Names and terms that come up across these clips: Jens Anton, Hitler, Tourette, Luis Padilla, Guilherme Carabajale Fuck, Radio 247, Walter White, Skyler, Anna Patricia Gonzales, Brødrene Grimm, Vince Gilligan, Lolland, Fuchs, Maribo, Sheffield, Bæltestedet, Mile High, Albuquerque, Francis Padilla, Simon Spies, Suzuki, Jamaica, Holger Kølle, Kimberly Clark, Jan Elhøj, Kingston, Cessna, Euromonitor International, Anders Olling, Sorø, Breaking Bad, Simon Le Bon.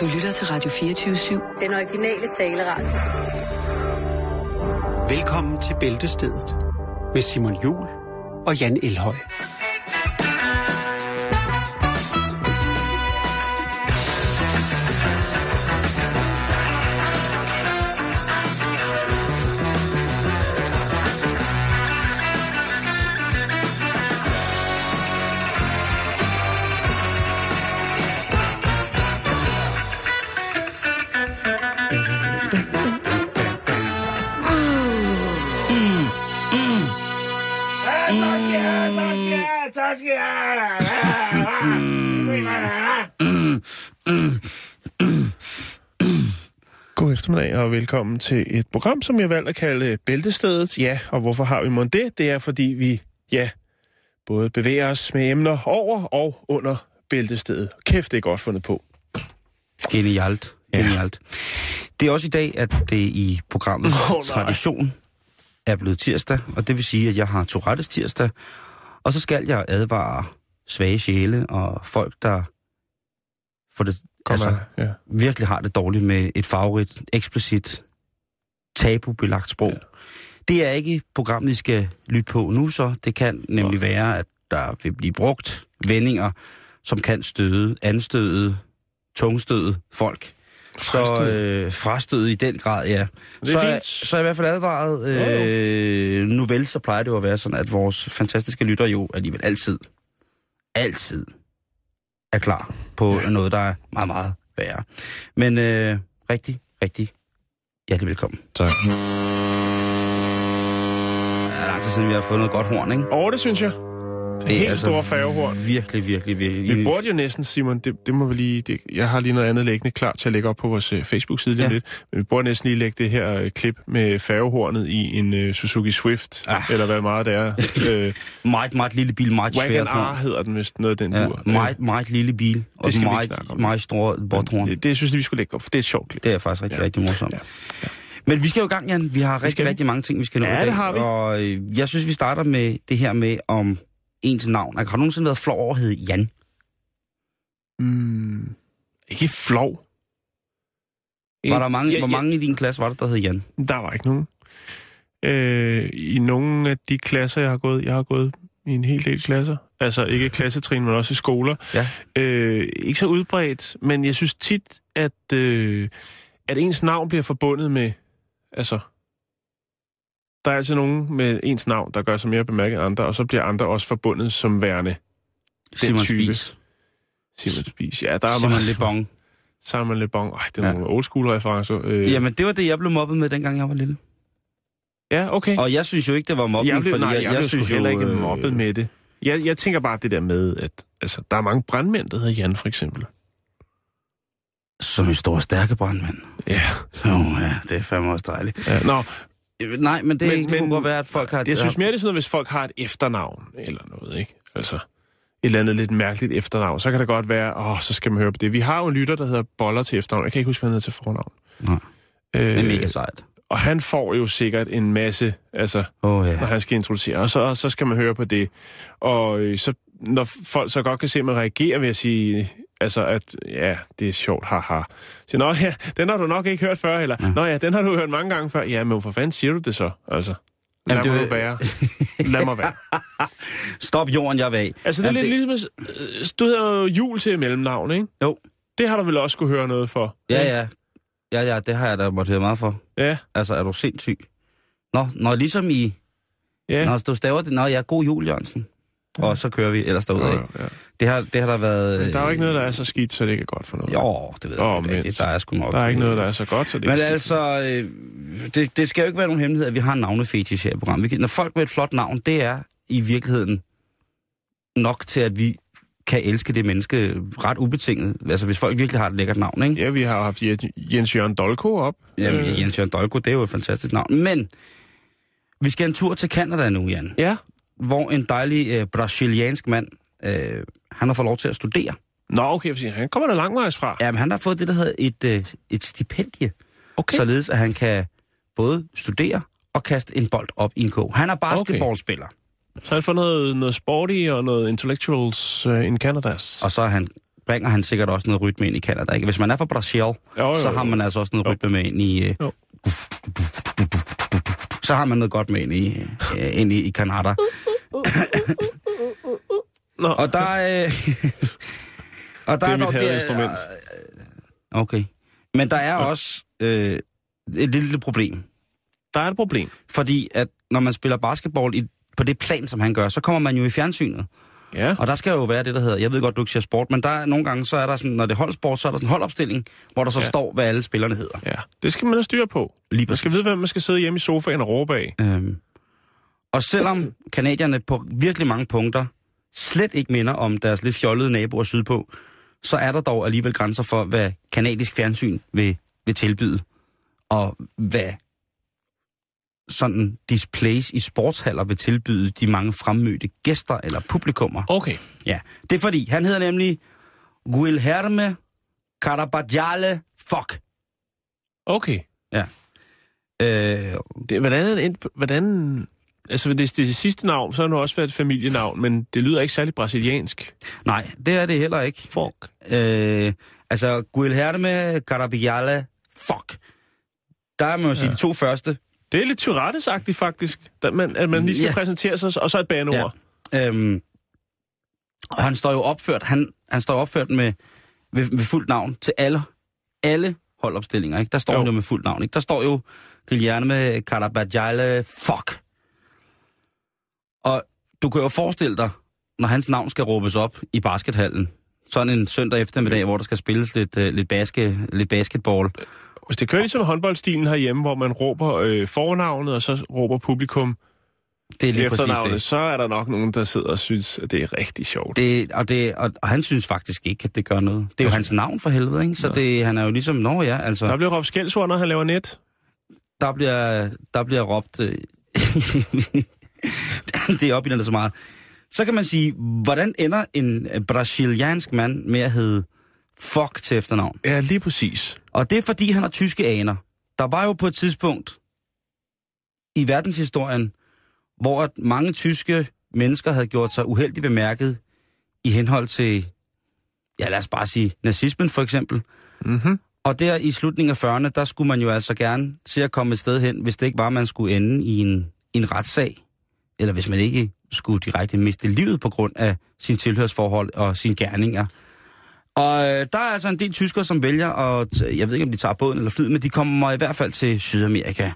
Du lytter til Radio 247. Den originale taleradio. Velkommen til Bæltestedet med Simon Jul og Jan Elhøj. God eftermiddag og velkommen til et program, som jeg valgte at kalde Bæltestedet. Ja, og hvorfor har vi mon det? Det er, fordi vi, ja, både bevæger os med emner over og under Bæltestedet. Kæft, det er godt fundet på. Genialt. Genialt. Ja. Det er også i dag, at det i programmets tradition er blevet tirsdag, og det vil sige, at jeg har Tourettes tirsdag, og så skal jeg advare svage sjæle og folk, der for det, altså, ja, virkelig har det dårligt med et farverigt, eksplicit, tabubelagt sprog. Ja. Det er ikke programmet, I skal lytte på nu, så det kan nemlig være, at der vil blive brugt vendinger, som kan støde, anstøde, tungstøde folk. Frastøde i den grad, ja. Så i hvert fald advaret. Nu vel, så plejer det jo at være sådan, at vores fantastiske lytter jo alligevel altid er klar på noget, der er meget, meget værre. Men rigtig hjertelig velkommen. Tak. Det er lang tid siden, vi har fået noget godt horn, ikke? Det synes jeg. Det er helt altså store færgehorn. Virkelig. Vi burde jo næsten, Simon, det må vi lige... jeg har lige noget andet liggende klar til at lægge op på vores Facebook-side lige lidt. Men vi burde næsten lige lægge det her klip med færgehornet i en Suzuki Swift, eller hvad meget det er. Meget lille bil, meget svært. Wagon R hedder den, hvis noget den dur. Meget lille bil, og meget store bordhorn. Det synes jeg, vi skulle lægge op, for det er et sjovt klip. Det er faktisk rigtig morsomt. Ja. Ja. Men vi skal jo i gang, Jan. Vi har rigtig mange ting, vi skal nå i dag. Det har vi. Og jeg synes, vi starter med det her med om ens navn. Har du nogensinde været flov over at hedde Jan? Ikke flov. Hvor mange i din klasse var der hed Jan? Der var ikke nogen. I nogle af de klasser, jeg har gået i en hel del klasser. Altså ikke klassetrin, men også i skoler. Ja. Ikke så udbredt, men jeg synes tit, at ens navn bliver forbundet med... altså, der er altid nogen med ens navn, der gør sig mere bemærket end andre, og så bliver andre også forbundet som værende Simon Spies. Simon Spies, ja. Der er Simon Le Bon. Simon Le Bon. Det er nogle old school-referencer. Jamen, det var det, jeg blev mobbet med, dengang jeg var lille. Ja, okay. Og jeg synes jo ikke, det var mobbet, jeg synes jo heller ikke mobbet med det. Jeg tænker bare det der med, at altså, der er mange brandmænd, der hedder Jan, for eksempel. Som en stor, stærke brandmænd. Ja. Så ja, det er fandme også dejligt. Ja. Nå, nej, men det kunne godt være, at folk har... Jeg synes mere, det er sådan noget, hvis folk har et efternavn eller noget, ikke? Altså, et eller andet lidt mærkeligt efternavn. Så kan det godt være, så skal man høre på det. Vi har jo en lytter, der hedder Boller til efternavn. Jeg kan ikke huske, hvad han hedder til fornavn. Nej, det er mega sejt. Og han får jo sikkert en masse, altså, når han skal introducere. Og så skal man høre på det. Og så, når folk så godt kan se, at man reagerer ved at sige... altså, at ja, det er sjovt, haha. Så, nå ja, den har du nok ikke hørt før, eller nå ja, den har du hørt mange gange før. Ja, men for fanden siger du det så, altså? Lad mig være. Stop jorden, jeg er væk. Altså, det er lidt ligesom, du hedder Jul til mellemnavn, ikke? Jo. Det har du vel også skulle høre noget for? Ja. Ja, det har jeg da måtte høre meget for. Ja. Altså, er du sindssyg? Nå ligesom i... Ja. Når du staver det, jeg er god Jul, Jørgensen. Og så kører vi ellers derudad. Ja. Det har der været... Men der er jo ikke noget, der er så skidt, så det ikke er godt for noget. Jo, det ved jeg ikke. Der er sgu nok. Der er ikke noget, der er så godt, så det ikke er skidt. Altså, det skal jo ikke være nogen hemmelighed, at vi har en navnefetish her i programmet. Når folk med et flot navn, det er i virkeligheden nok til, at vi kan elske det menneske ret ubetinget. Altså, hvis folk virkelig har et lækkert navn, ikke? Ja, vi har haft Jens Jørgen Dolko op. Jamen, Jens Jørgen Dolko, det er jo et fantastisk navn. Men vi skal en tur til Canada nu, Jan. Ja. Hvor en dejlig brasiliansk mand, han har fået lov til at studere. Okay, han kommer da langvejs fra. Jamen, han har fået det, der hedder et stipendie. Okay. Således, at han kan både studere og kaste en bold op i en kog. Han er basketballspiller. Okay. Så han får noget sporty og noget intellectuals in Canada. Og så er han bringer han sikkert også noget rytme ind i Canada, ikke? Hvis man er fra Brasil, så har man altså også noget rytme med ind i... Så har man noget godt med ind i, i Canada. Og der... Og der det er mit hadinstrument. Okay. Men der er også et lille problem. Der er et problem. Fordi at når man spiller basketball på det plan, som han gør, så kommer man jo i fjernsynet. Ja. Og der skal jo være det, der hedder, jeg ved godt, du ikke siger sport, men der nogle gange, så er der sådan, når det er holdsport, så er der sådan en holdopstilling, hvor der så står, hvad alle spillerne hedder. Ja, det skal man da styre på. Man skal vide, hvem man skal sidde hjemme i sofaen og råbe af. Og selvom kanadierne på virkelig mange punkter slet ikke minder om deres lidt fjollede naboer sydpå, så er der dog alligevel grænser for, hvad kanadisk fjernsyn vil tilbyde, og hvad sådan displays i sportshaller vil tilbyde de mange fremmødte gæster eller publikummer. Okay. Ja, det er fordi, han hedder nemlig Guilherme Carabajale Fuck. Okay. Ja. Hvordan altså, det er det sidste navn, så har det også været et familienavn, men det lyder ikke særlig brasiliansk. Nej, det er det heller ikke. Fuck. Altså, Guilherme Carabajale Fuck. Der må man sige de to første. Det er lidt Tourettes-agtigt, faktisk, at man lige skal præsentere sig, og så et bandeord. Ja. Og han står jo opført, han står opført med fuldt navn til alle holdopstillinger, ikke? Der står jo med fuldt navn, ikke? Der står jo Guilherme Carabajale Fuck. Og du kan jo forestille dig, når hans navn skal råbes op i baskethallen, sådan en søndag eftermiddag, hvor der skal spilles lidt basketball. Hvis det kører ligesom håndboldstilen herhjemme, hvor man råber fornavnet, og så råber publikum det er lige efternavnet, så er der nok nogen, der sidder og synes, at det er rigtig sjovt. Og han synes faktisk ikke, at det gør noget. Det er jo hans navn for helvede, ikke? Så han er jo ligesom, altså... Der bliver råbt skældsord, når han laver net. Der bliver råbt... det er opbindende så meget. Så kan man sige, hvordan ender en brasiliansk mand med at hedde Fuck til efternavn? Ja, lige præcis. Og det er, fordi han har tyske aner. Der var jo på et tidspunkt i verdenshistorien, hvor mange tyske mennesker havde gjort sig uheldigt bemærket i henhold til, lad os bare sige, nazismen for eksempel. Mm-hmm. Og der i slutningen af 40'erne, der skulle man jo altså gerne se at komme et sted hen, hvis det ikke var, man skulle ende i en retssag. Eller hvis man ikke skulle direkte miste livet på grund af sin tilhørsforhold og sine gerninger. Og der er altså en del tyskere, som vælger, og jeg ved ikke, om de tager båden eller flyet, men de kommer i hvert fald til Sydamerika.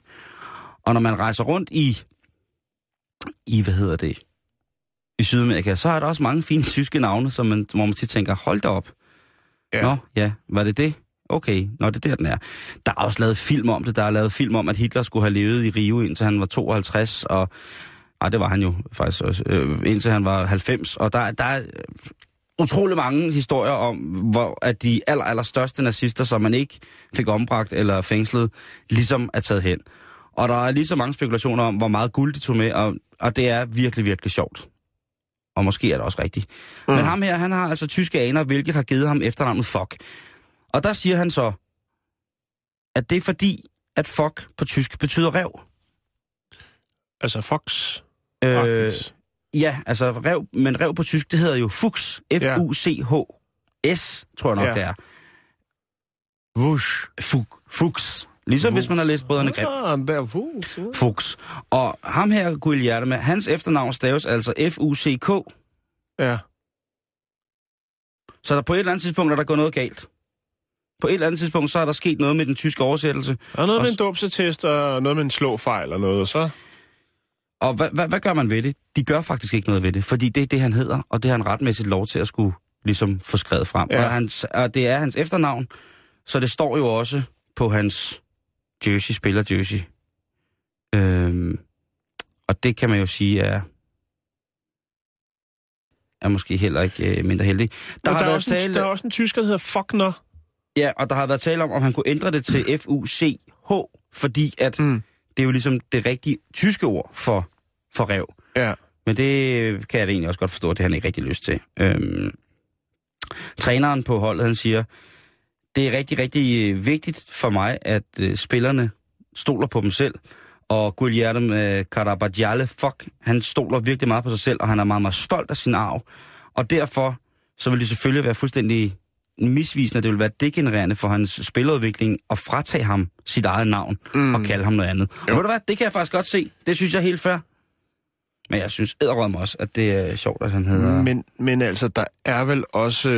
Og når man rejser rundt i Sydamerika, så er der også mange fine tyske navne, som man, hvor man tit tænker, hold da op. Ja. Var det? Okay, det er der, den er. Der er også lavet film om det. Der er lavet film om, at Hitler skulle have levet i Rio, indtil han var 52, og... Ej, det var han jo faktisk også, indtil han var 90. Og der er utrolig mange historier om, hvor at de allerstørste nazister, som man ikke fik ombragt eller fængslet, ligesom er taget hen. Og der er lige så mange spekulationer om, hvor meget guld de tog med, og det er virkelig, virkelig sjovt. Og måske er det også rigtigt. Mm. Men ham her, han har altså tyske aner, hvilket har givet ham efternavnet Fuck. Og der siger han så, at det er fordi, at Fuck på tysk betyder ræv. Altså Fox? Altså ræv, men ræv på tysk, det hedder jo Fuchs. F-U-C-H-S, tror jeg nok, det er. Vush. Fuchs. Ligesom Vush. Hvis man har læst Brødrene Grimm. Fuchs. Og ham her, Guilherme, hans efternavn staves altså F-U-C-K. Ja. Så der på et eller andet tidspunkt er der gået noget galt. På et eller andet tidspunkt, så er der sket noget med den tyske oversættelse. Og noget med en dopsetest, og noget med en slåfejl, og noget, og så... Og hvad gør man ved det? De gør faktisk ikke noget ved det, fordi det er det, han hedder, og det har han retmæssigt lov til at skulle ligesom få skrevet frem. Ja. Og det er hans efternavn, så det står jo også på hans jersey, spiller-jersey. Og det kan man jo sige er måske heller ikke mindre heldig. Der er også en tysker, der hedder Fuckner. Ja, og der har været tale om han kunne ændre det til F-U-C-H, fordi at... Det er jo ligesom det rigtige tyske ord for ræv. Ja. Men det kan jeg egentlig også godt forstå, at det har han ikke rigtig lyst til. Træneren på holdet, han siger, det er rigtig, rigtig vigtigt for mig, at spillerne stoler på dem selv. Og Guilherme Carabajale Fuck, han stoler virkelig meget på sig selv, og han er meget, meget stolt af sin arv. Og derfor så vil det selvfølgelig være fuldstændig misvisende, det ville være degenererende for hans spiludvikling at fratage ham sit eget navn og kalde ham noget andet. Og ved du hvad, det kan jeg faktisk godt se. Det synes jeg helt fair. Men jeg synes edderrømme også, at det er sjovt, at han hedder... Men altså, der er vel også...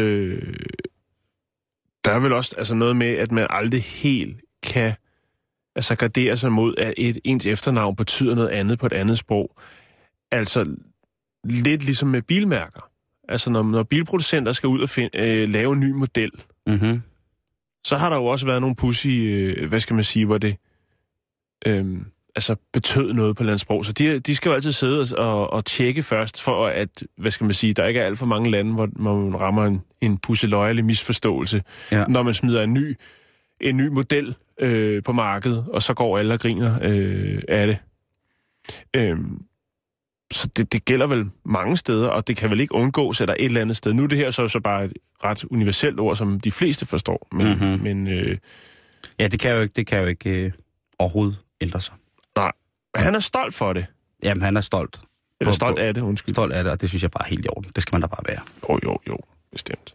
Der er vel også altså noget med, at man aldrig helt kan altså gardere sig mod, at ens efternavn betyder noget andet på et andet sprog. Altså lidt ligesom med bilmærker. Altså når bilproducenter skal ud og lave en ny model, så har der jo også været nogle pussy, hvad skal man sige, hvor det altså betød noget på et andet sprog. Så de skal jo altid sidde og tjekke først, for at, hvad skal man sige, der ikke er alt for mange lande, hvor man rammer en pusseløjelig misforståelse, når man smider en ny model på markedet, og så går alle og griner af det. Så det gælder vel mange steder, og det kan vel ikke undgås, at der er et eller andet sted. Nu er det her så bare et ret universelt ord, som de fleste forstår. Men ja, det kan jo ikke overhovedet ændre sig. Nej, han er stolt for det. Jamen, han er stolt. Eller stolt af det, undskyld. Stolt af det, og det synes jeg bare er helt i orden. Det skal man da bare være. Jo, bestemt.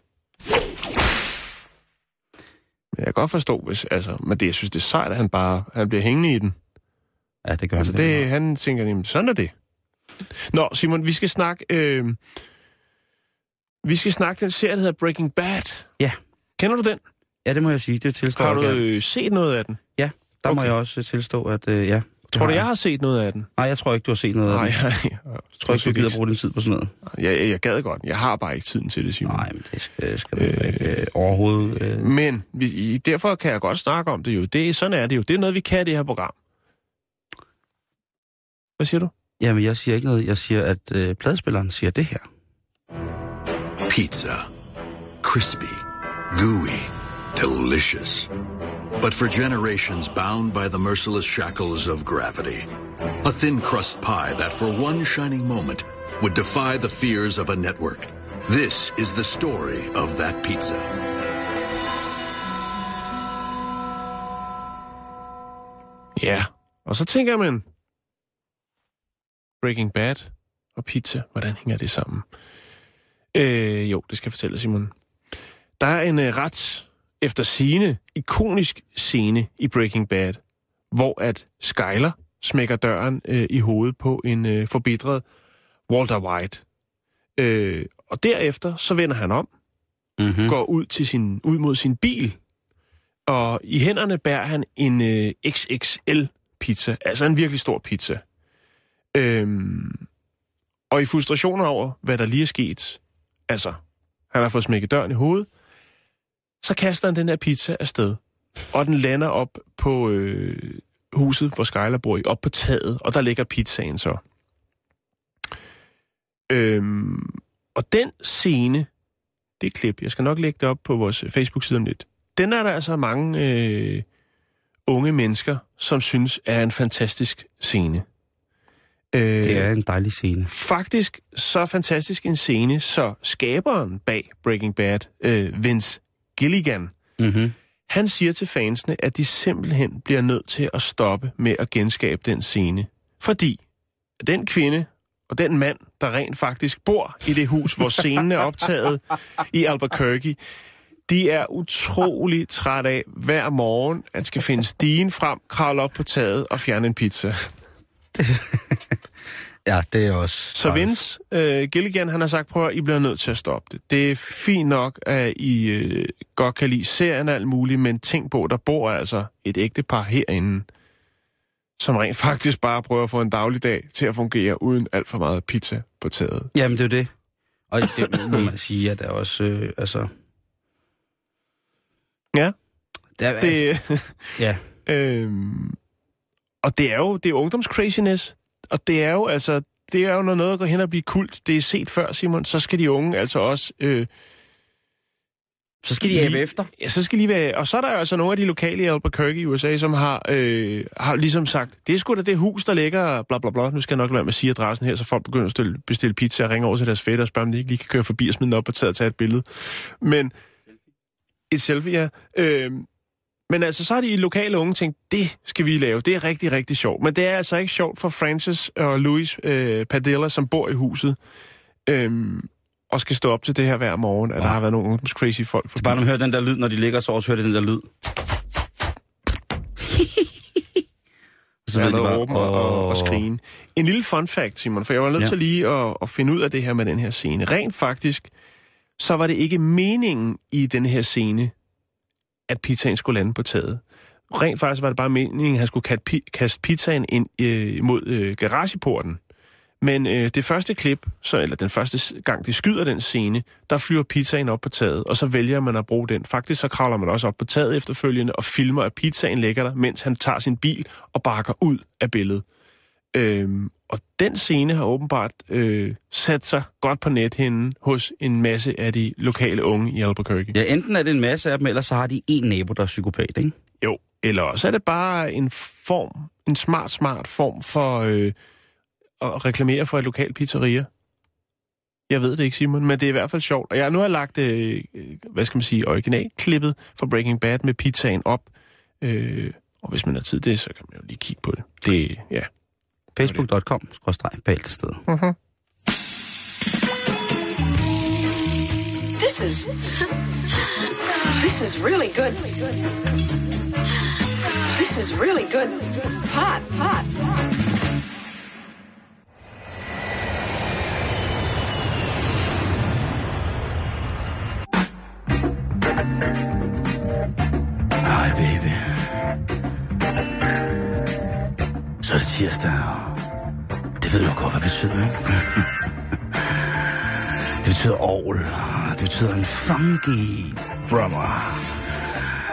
Men jeg kan godt forstå, hvis, altså, men det, jeg synes, det er sejt, at han bliver hængende i den. Ja, det gør altså, det. Han tænker, jamen, sådan er det. Nå, Simon, vi skal snakke... vi skal snakke den serie, der hedder Breaking Bad. Ja. Kender du den? Ja, det må jeg sige. Det tilstår jeg. Har du set noget af den? Ja, der må jeg også tilstå, at ja. Tror du, jeg har set noget af den? Nej, jeg tror ikke, du har set noget af den. Nej, jeg tror ikke, du gider bruge din tid på sådan noget. Jeg gad godt. Jeg har bare ikke tiden til det, Simon. Nej, men det skal du ikke overhovedet. Men derfor kan jeg godt snakke om det jo. Sådan er det jo. Det er noget, vi kan i det her program. Hvad siger du? Jamen, jeg siger ikke noget. Jeg siger, at pladespilleren siger det her. Pizza. Crispy. Gooey. Delicious. But for generations bound by the merciless shackles of gravity. A thin crust pie that for one shining moment would defy the fears of a network. This is the story of that pizza. Ja, og så tænker man... Breaking Bad og pizza, hvordan hænger det sammen? Jo, det skal jeg fortælle, Simon. Der er en ret eftersigende, ikonisk scene i Breaking Bad, hvor at Skyler smækker døren i hovedet på en forbitret Walter White. Og derefter så vender han om, går ud mod sin bil, og i hænderne bærer han en XXL-pizza, altså en virkelig stor pizza. Og i frustrationer over, hvad der lige er sket, altså, han har fået smækket døren i hovedet, så kaster han den her pizza afsted, og den lander op på huset, hvor Skyler bor i, op på taget, og der ligger pizzaen så. Og den scene, det klip, jeg skal nok lægge det op på vores Facebook-side om lidt, den er der altså mange unge mennesker, som synes er en fantastisk scene. Det er en dejlig scene. Faktisk så fantastisk en scene, så skaberen bag Breaking Bad, Vince Gilligan, han siger til fansene, at de simpelthen bliver nødt til at stoppe med at genskabe den scene. Fordi den kvinde og den mand, der rent faktisk bor i det hus, hvor scenen er optaget i Albuquerque, de er utrolig træt af hver morgen, at skal finde stigen frem, kravle op på taget og fjerne en pizza. Ja, det er også... Så Vince Gilligan, han har sagt, prøv at I bliver nødt til at stoppe det. Det er fint nok, at I godt kan lide serien og alt muligt, men tænk på, der bor altså et ægtepar herinde, som rent faktisk bare prøver at få en dagligdag til at fungere uden alt for meget pizza på taget. Jamen, det er det. Og det må man sige, at der også... altså... Ja. Ja. Og det er jo ungdomscraziness, og det er jo altså når noget går hen og bliver kult. Det er set før, Simon, så skal de unge altså også så skal de have efter. Ja, så skal de være. Og så er der jo altså nogle af de lokale i Albuquerque i USA, som har ligesom sagt, det er sgu da det hus, der ligger bla bla bla. Nu skal jeg nok lade være med at sige adressen her, så folk begynder at bestille pizza og ringe over til deres fætter og spørge, om de ikke lige kan køre forbi og smide den op og tage et billede. Men et selfie, ja. Men altså, så har de lokale unge tænkt, det skal vi lave. Det er rigtig, rigtig sjovt. Men det er altså ikke sjovt for Francis og Luis Padilla, som bor i huset. og skal stå op til det her hver morgen, at der har været nogle crazy folk. For bare når man hører den der lyd, når de ligger og sover, så hører de den der lyd. Så ved de bare åbne og skrine. En lille fun fact, Simon, for jeg var nødt til lige at finde ud af det her med den her scene. Rent faktisk, så var det ikke meningen i den her scene, at pizzaen skulle lande på taget. Rent faktisk var det bare meningen, at han skulle kaste pizzaen ind mod garageporten. Men det første klip, eller den første gang, de skyder den scene, der flyver pizzaen op på taget, og så vælger man at bruge den. Faktisk så kravler man også op på taget efterfølgende og filmer, at pizzaen ligger der, mens han tager sin bil og bakker ud af billedet. Og den scene har åbenbart sat sig godt på nethinden hos en masse af de lokale unge i Albuquerque. Ja, enten er det en masse af dem, eller så har de en nabo, der er psykopat, ikke? Jo, eller også er det bare en form, en smart form for... og reklamere for et lokalt pizzeria. Jeg ved det ikke, Simon, men det er i hvert fald sjovt. Og jeg nu har lagt, originalklippet fra Breaking Bad med pizzaen op. Og hvis man har tid det, så kan man jo lige kigge på det. Det ja. Facebook.com/Bæltestedet. Uh-huh. This is really good. This is really good. Pot. Hej baby. Så er det tirsdag. Det ved du godt, hvad det betyder. Det betyder ovl. Det betyder en funky brummer.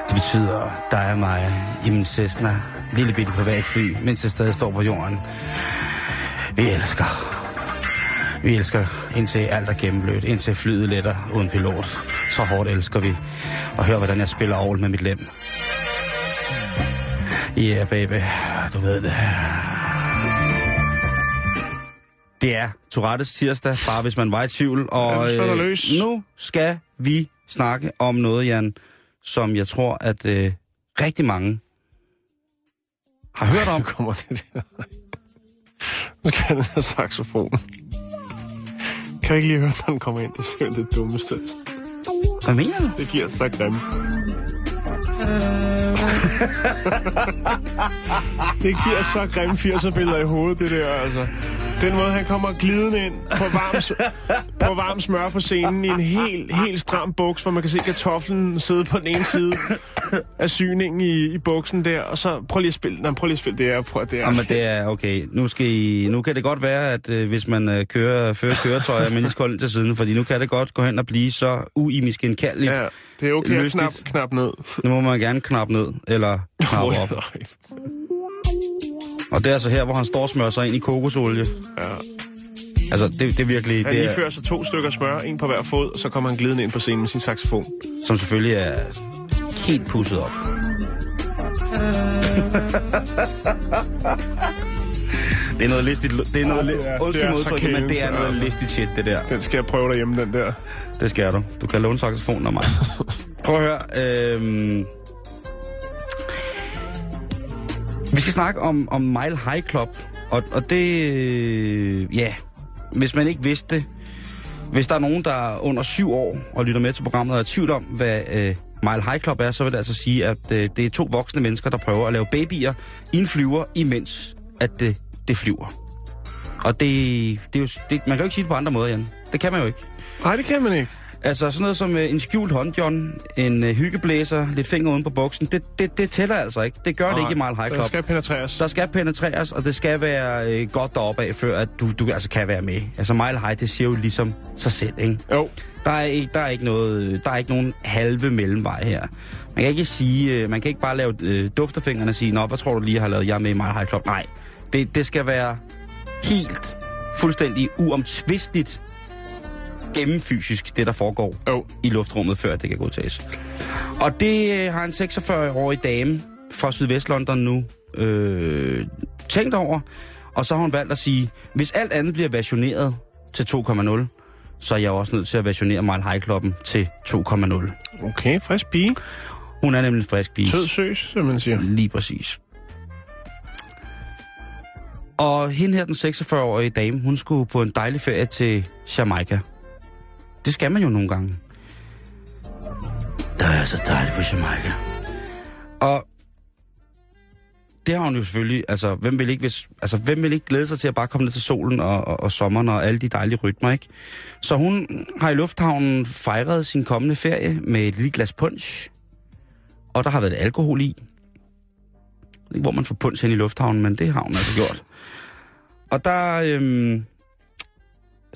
Det betyder dig og mig i min Cessna. Lille bitte privatfly, mens jeg stadig står på jorden. Vi elsker indtil alt er gennemblødt, indtil flyet letter uden pilot. Så hårdt elsker vi. Og hør, hvordan jeg spiller ovl med mit lem. Yeah, baby. Du ved det. Det er Tourettes tirsdag, bare hvis man var i tvivl. Og nu skal vi snakke om noget, Jan, som jeg tror, at rigtig mange har hørt om. Nu kommer det der. Nu kan den her saxofon. Jeg kan ikke lige høre, når den kommer ind. Det er det dummeste. Hvad mener du? Det giver så grimme. Det giver så grimme 80'er billeder i hovedet, det der, altså. Den måde, han kommer glidende ind på varm smør på scenen i en helt stram buks, hvor man kan se kartoflen sidde på den ene side af syningen i buksen der, og så prøv lige at spille det her. Jamen det er okay. Nu kan det godt være, at hvis man fører køretøjer og mennesker ind til siden, fordi nu kan det godt gå hen og blive så uimiskenkaldeligt. Ja, det er okay at knap ned. Nu må man gerne knap ned, eller knap op. Og det er altså her, hvor han står og smører sig ind i kokosolie. Ja. Altså, det er virkelig... Han ifører sig 2 stykker smør, en på hver fod, og så kommer han glidende ind på scenen med sin saxofon. Som selvfølgelig er helt pusset op. Det er noget listigt... men det er noget listigt shit, det der. Den skal jeg prøve derhjemme, den der. Det skal du. Du kan låne saxofonen af mig. Prøv at høre... Vi skal snakke om Mile High Club, og det, ja, hvis man ikke vidste det, hvis der er nogen, der er under 7 år og lytter med til programmet og er i tvivl om, hvad Mile High Club er, så vil det altså sige, at det er 2 voksne mennesker, der prøver at lave babyer i en flyver, imens at det flyver. Og det er jo, man kan jo ikke sige det på andre måder, Jan. Det kan man jo ikke. Nej, det kan man ikke. Altså sådan noget som en skjult håndjohn, en hyggeblæser, lidt fingre uden på buksen, det tæller altså ikke. Det gør det ikke i Mile High Club. Der skal penetreres. Og det skal være godt deroppe af, før at du altså kan være med. Altså Mile High, det siger jo ligesom sig selv, ikke? Jo. Der er ikke nogen halve mellemvej her. Man kan ikke bare lave dufterfingrene og sige, nå, hvad tror du lige, jeg har lavet, jeg er med i Mile High Club? Nej, det skal være helt fuldstændig uomtvisteligt gennemfysisk, det der foregår i luftrummet, før det kan godtages. Og det har en 46-årig dame fra Sydvest-London nu tænkt over, og så har hun valgt at sige, hvis alt andet bliver versioneret til 2,0, så er jeg også nødt til at versionere Mile High Club'en til 2,0. Okay, frisk pige. Hun er nemlig en frisk pige. Sød søs, som man siger. Lige præcis. Og hende her, den 46-årige dame, hun skulle på en dejlig ferie til Jamaica. det skal man jo nogle gange. Der er så dejligt på Jamaica. Og det har hun jo selvfølgelig, altså hvem vil ikke, glæde sig til at bare komme ned til solen og sommeren og alle de dejlige rytmer, ikke? Så hun har i lufthavnen fejret sin kommende ferie med et lille glas punch, og der har været alkohol i. Jeg ved ikke, hvor man får punch hen i lufthavnen, men det har hun altså gjort. Og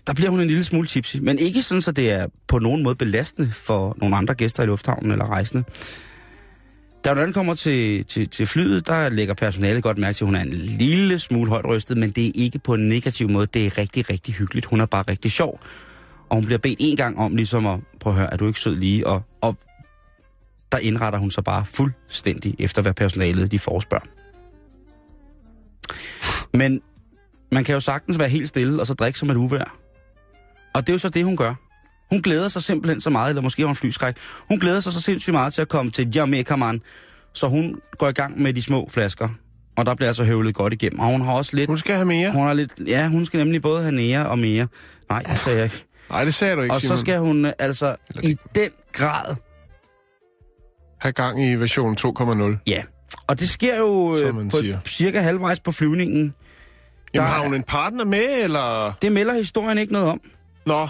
der bliver hun en lille smule tipsy, men ikke sådan, så det er på nogen måde belastende for nogle andre gæster i lufthavnen eller rejsende. Da hun kommer til flyet, der lægger personalet godt mærke til, at hun er en lille smule højt rystet, men det er ikke på en negativ måde. Det er rigtig, rigtig hyggeligt. Hun er bare rigtig sjov. Og hun bliver bedt en gang om ligesom at prøve at høre, er du ikke sød lige? Og der indretter hun sig bare fuldstændig efter, hvad personalet de forespørger. Men man kan jo sagtens være helt stille og så drikke som et uvejr. Og det er jo så det, hun gør. Hun glæder sig simpelthen så meget, eller måske har hun flyskræk. Hun glæder sig så sindssygt meget til at komme til Jamaica, man. Så hun går i gang med de små flasker. Og der bliver altså høvlet godt igennem. Og hun har også lidt... Hun skal have mere. Hun har lidt, ja, hun skal nemlig både have nære og mere. Nej, det sagde jeg ikke. Nej, det sagde du ikke, Simon. Og så skal hun altså i den grad... have gang i version 2.0. Ja, og det sker jo på cirka halvvejs på flyvningen. Jamen, har hun en partner med, eller...? Det melder historien ikke noget om. Nå.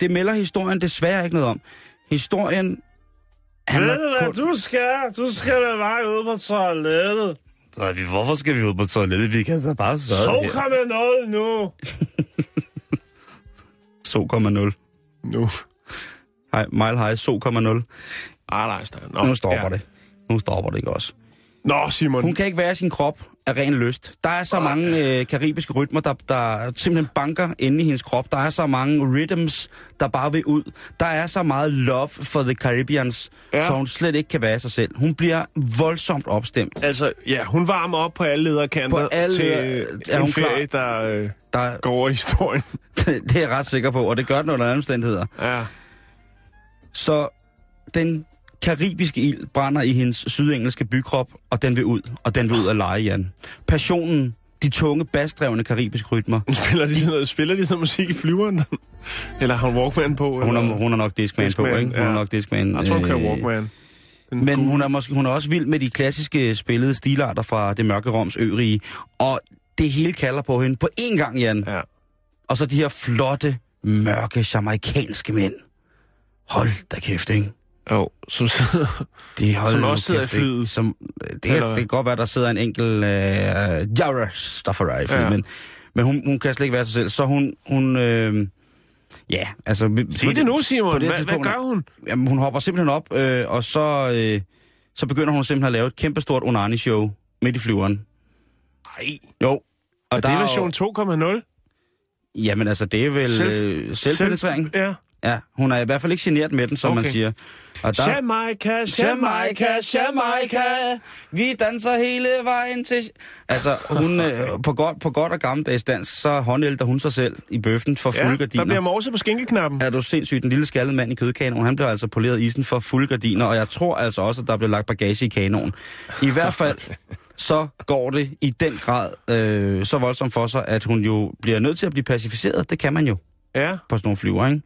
Det melder historien desværre ikke noget om. Historien... Du skal da bare ud på toilettet. Nej, hvorfor skal vi ud på toilettet? Vi kan da bare sidde her. 2.0 nu! 2.0. Nu. Hej, mile high, 2.0. Nej, nu stopper det. Nu stopper det ikke også. Nå, Simon. Hun kan ikke være i sin krop af ren lyst. Der er så mange karibiske rytmer, der simpelthen banker inde i hendes krop. Der er så mange rhythms, der bare vil ud. Der er så meget love for the Caribbeans, så hun slet ikke kan være sig selv. Hun bliver voldsomt opstemt. Altså, ja, hun varmer op på alle lederkanter til en ferie, der går over historien. Det er jeg ret sikker på, og det gør den under andre omstændigheder. Ja. Så den... karibiske ild brænder i hendes sydengelske bykrop, og den vil ud, og den vil ud at lege, Jan. Passionen, de tunge, bassdrevne karibiske rytmer. Spiller de sådan musik i flyveren? Eller har hun Walkman på? Eller? Hun er nok Discman på, ikke? Hun er nok Discman. Jeg tror, hun kører Walkman. Men hun er også vild med de klassiske spillede stilarter fra det mørke Roms ørige, og det hele kalder på hende på én gang, Jan. Ja. Og så de her flotte, mørke, jamaikanske mænd. Hold da kæft, ikke? Jo, som sidder... som også sidder i flyet. Som, det kan godt være, der sidder en enkelt... Jaurus, der får i flyet, men hun kan slet ikke være sig selv. Så hun ja, altså... Sig det nu, Simon. Hvad gør hun? Jamen, hun hopper simpelthen op, og så begynder hun simpelthen at lave et kæmpestort onani-show midt i flyveren. Nej. Jo. Og det er version 2.0? Jamen, altså, det er vel selvpenetrering. Ja. Ja, hun er i hvert fald ikke generet med den, som man siger. Og der... Jamaica, Jamaica, Jamaica, vi danser hele vejen til... Altså, hun på godt og gammeldags dans, så håndælter hun sig selv i bøffen for fulde gardiner. Der bliver morse på skinkeknappen. Er du sindssygt, den lille skaldede mand i kødkanonen, han bliver altså poleret isen for fulde gardiner, og jeg tror altså også, at der bliver lagt bagage i kanonen. I hvert fald, så går det i den grad så voldsomt for sig, at hun jo bliver nødt til at blive pacificeret. Det kan man jo. Ja. På sådan nogle flyver, ikke?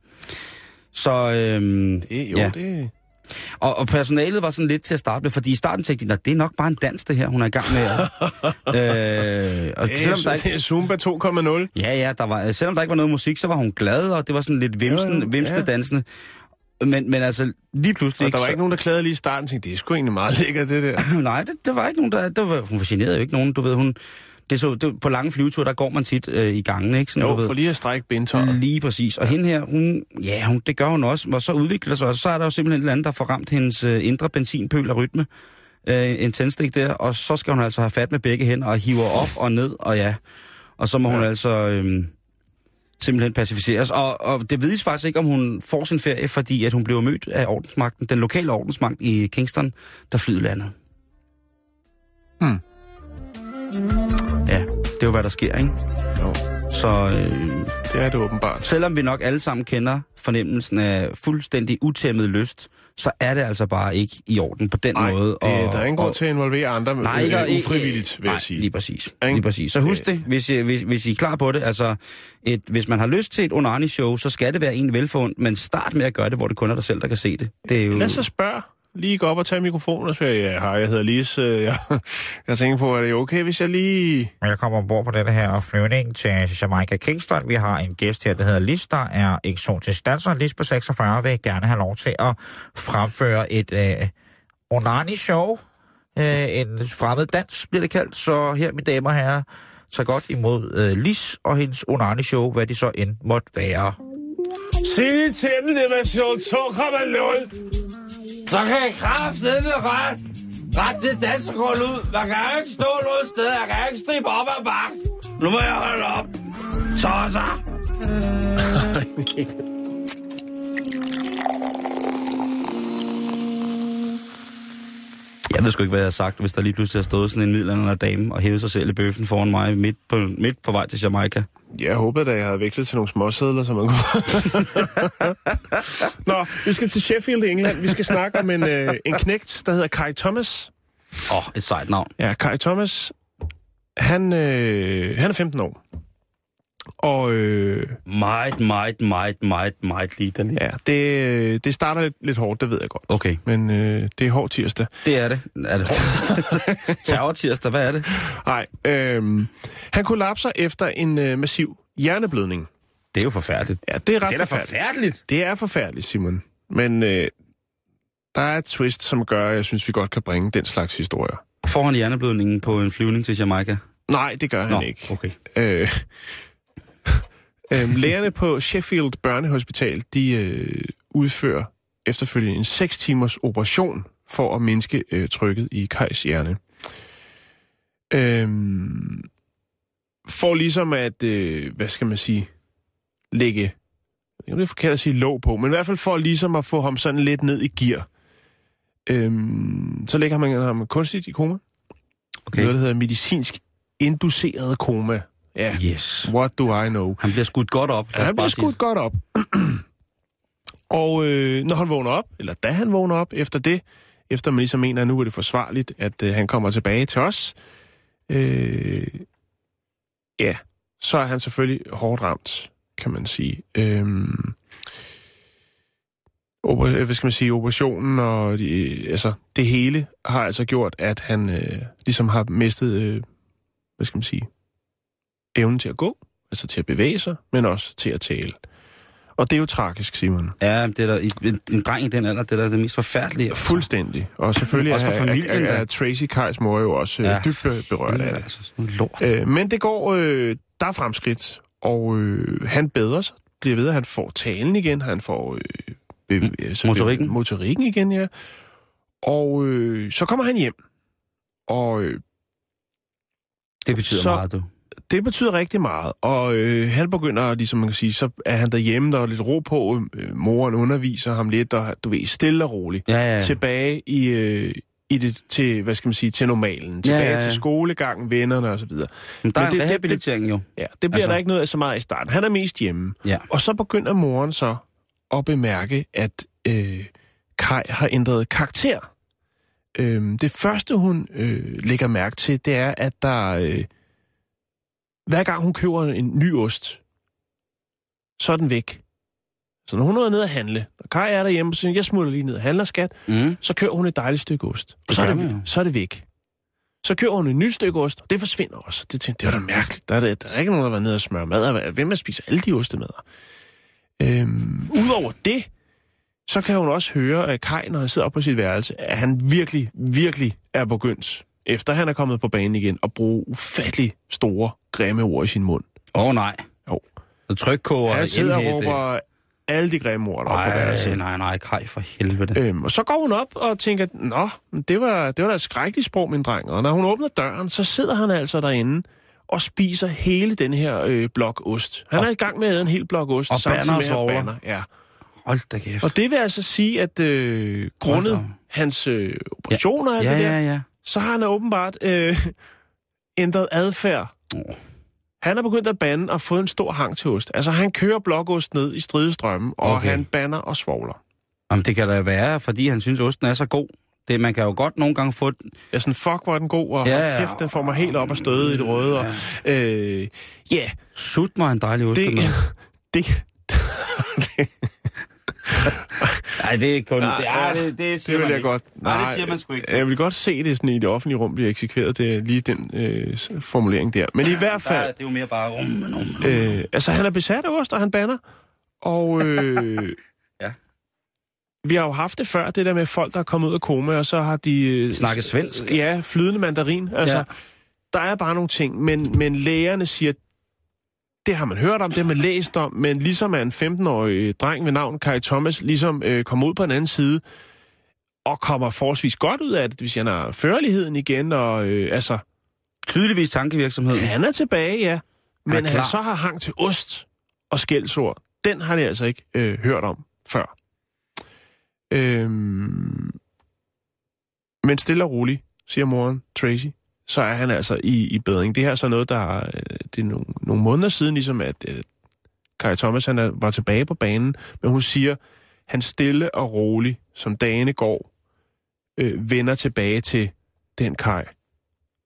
Så, det... Og personalet var sådan lidt til at starte med, fordi i starten tænkte de, det er nok bare en dans, det her, hun er i gang med. Og selvom der ikke... Zumba 2.0. Ja, der var, selvom der ikke var noget musik, så var hun glad, og det var sådan lidt vimsende dansende. Men altså, lige pludselig... Og der var ikke nogen, der klagede lige i starten, og tænkte, det er sgu egentlig meget lækkert, det der. Nej, det var ikke nogen, der... hun fascinerede jo ikke nogen, du ved, hun... på lange flyveture, der går man tit i gangen, ikke? Sådan, jo, for lige at strække bindtøjet. Lige præcis. Og hende her, hun, det gør hun også, og så udvikler sig, og så er der jo simpelthen et eller andet, der får ramt hendes indre benzinpøl af rytme, en tændstik der, og så skal hun altså have fat med begge hænder, og hiver op og ned, og og så må hun altså simpelthen pacificeres. Og det vides faktisk ikke, om hun får sin ferie, fordi at hun blev mødt af ordensmagten, den lokale ordensmagt i Kingston, der flyder landet. Hmm. Ja, det er jo, hvad der sker, ikke? Jo. Så... det er det åbenbart. Selvom vi nok alle sammen kender fornemmelsen af fuldstændig utæmmet lyst, så er det altså bare ikke i orden på den måde. Nej, der er ingen grund til at involvere andre, nej, ufrivilligt, vil jeg sige. Lige præcis. Lige præcis. Så husk det, hvis I er klar på det. Altså, hvis man har lyst til et onani-show, så skal det være en velfundet, men start med at gøre det, hvor det kun er dig selv, der kan se det. Det er jo... Lad os så spørge. Lige gå op og tage mikrofonen og spørge, ja, hej, jeg hedder Lise. Jeg tænker på, er det okay, hvis jeg lige... Jeg kommer ombord på den her flyvning til Jamaica Kingston. Vi har en gæst her, der hedder Lise, der er eksotisk danser. Lise på 46 vil gerne have lov til at fremføre et onani-show. En fremmed dans bliver det kaldt. Så her, mine damer og herrer, tager godt imod Lise og hendes onani-show, hvad det så end måtte være. Sige til dem, det var show 2,0. Så kan jeg kraftedme ret det dansergulv ud. Man kan jo ikke stå noget sted. Jeg kan ikke stribe op ad bak. Nu må jeg holde op. Tosser. Jeg ved sgu ikke, hvad jeg har sagt, hvis der lige pludselig har stået sådan en middelalder dame og hævet sig selv i bøffen foran mig midt på vej til Jamaica. Jeg håbede, at jeg havde væklet til nogle småsedler, som man kunne. Nå, vi skal til Sheffield i England. Vi skal snakke om en knægt, der hedder Kai Thomas. Et sejt navn. Ja, Kai Thomas. Han er 15 år. Og... Meget liderlig. Ja, det starter lidt hårdt, det ved jeg godt. Okay. Men det er hård tirsdag. Det er det. Er det hård tirsdag? Terror tirsdag, hvad er det? Nej. Han kollapser efter en massiv hjerneblødning. Det er jo forfærdeligt. Ja, det er ret forfærdeligt. Det er forfærdeligt, Simon. Men der er et twist, som gør, at jeg synes, vi godt kan bringe den slags historier. Får han hjerneblødningen på en flyvning til Jamaica? Nej, det gør han ikke. Okay. Lægerne på Sheffield Børnehospital, de udfører efterfølgende en 6 timers operation for at mindske trykket i Kajs hjerne. For ligesom at, hvad skal man sige, lægge, jeg ved forkert at sige låg på, men i hvert fald for ligesom at få ham sådan lidt ned i gear. Så lægger man ham kunstigt i koma. Okay. Noget, der hedder medicinsk induceret koma. Ja, yes. What do I know? Han bliver skudt godt op. Ja, han bliver skudt godt op. Og da han vågner op efter det, efter man ligesom mener, at nu er det forsvarligt, at han kommer tilbage til os, så er han selvfølgelig hårdt ramt, kan man sige. Hvad skal man sige, operationen og det hele har altså gjort, at han ligesom har mistet, hvad skal man sige, evnen til at gå, altså til at bevæge sig, men også til at tale. Og det er jo tragisk, Simon. Ja, det er der, en dreng i den alder, det er der det mest forfærdelige. Fuldstændig. Og selvfølgelig også for familien, er Tracy, Kajs mor, jo også dybt berørt af det. Altså, lort. Men det går, der er fremskridt, og han bedrer sig, bliver ved, at han får talen igen, han får motorikken igen, ja. Og så kommer han hjem, og... det betyder meget, du. Det betyder rigtig meget, og han begynder, ligesom man kan sige, så er han derhjemme, der er lidt ro på, moren underviser ham lidt, og du ved, stille og roligt, tilbage i det, til, hvad skal man sige, til normalen, til skolegangen, vennerne og så videre. Men der er en rehabilitering jo. Ja, det bliver der ikke noget af så meget i starten. Han er mest hjemme, og så begynder moren så at bemærke, at Kai har ændret karakter. Det første, hun lægger mærke til, det er, at der... hver gang hun køber en ny ost, så er den væk. Så når hun er nede at handle, og Kai er derhjemme, så siger jeg smutter lige ned og handler, skat, så kører hun et dejligt stykke ost. Så er det væk. Så kører hun et nyt stykke ost, og det forsvinder også. Det tænkte, det var da mærkeligt. Der er ikke nogen, der var nede og smøre mad. Hvem man spiser alle de ostemadder? Udover det, så kan hun også høre, at Kai, når han sidder op på sit værelse, at han virkelig, virkelig er begyndt, efter han er kommet på banen igen, og bruge ufattelig store, grimme ord i sin mund. Nej. Jo. Trykkoger og indhætte. Han sidder og råber alle de grimme ord. Nej, Kaj, for helvede. Og så går hun op og tænker, nå, det var da et skrækkeligt sprog, min dreng. Og når hun åbner døren, så sidder han altså derinde og spiser hele den her blok ost. Han er i gang med at æde en hel blok ost. Og banner og sover. Ja. Hold da kæft. Og det vil altså sige, at grundet hans operationer og alt det der, så har han åbenbart ændret adfærd. Han er begyndt at bande og fået en stor hang til ost. Altså, han kører blokost ned i stridestrømmen, og han bander og svogler. Jamen, det kan da være, fordi han synes, osten er så god. Det, man kan jo godt nogle gange få den... Ja, sådan, fuck, hvor er den god, og kæft, den får mig helt op og støde i det røde, og... Ja. Sut mig en dejlig ost. Nej, det er kun... Det vil jeg godt. Nej, det siger man sgu ikke. Jeg vil godt se det sådan i det offentlige rum bliver eksekveret, det er lige den formulering der. Men i hvert fald... Der, det er jo mere bare rum. Altså, han er besat af ost, og han bander. Og... Vi har jo haft det før, det der med folk, der er kommet ud af koma, og så har de... Snakket svensk. Ja, flydende mandarin. Altså, der er bare nogle ting, men lægerne siger... Det har man hørt om, det har man læst om, men ligesom er en 15-årig dreng ved navn Kai Thomas ligesom kommer ud på en anden side og kommer forholdsvis godt ud af det, hvis han har førligheden igen og altså... Tydeligvis tankevirksomheden. Han er tilbage, ja, men han så har hang til ost og skældsord. Den har de altså ikke hørt om før. Men stille og roligt, siger moren Tracy. Så er han altså i bedring. Det her så noget, der det er nogle måneder siden, ligesom at Kai Thomas han var tilbage på banen, men hun siger, han stille og rolig, som dagene går, vender tilbage til den Kai,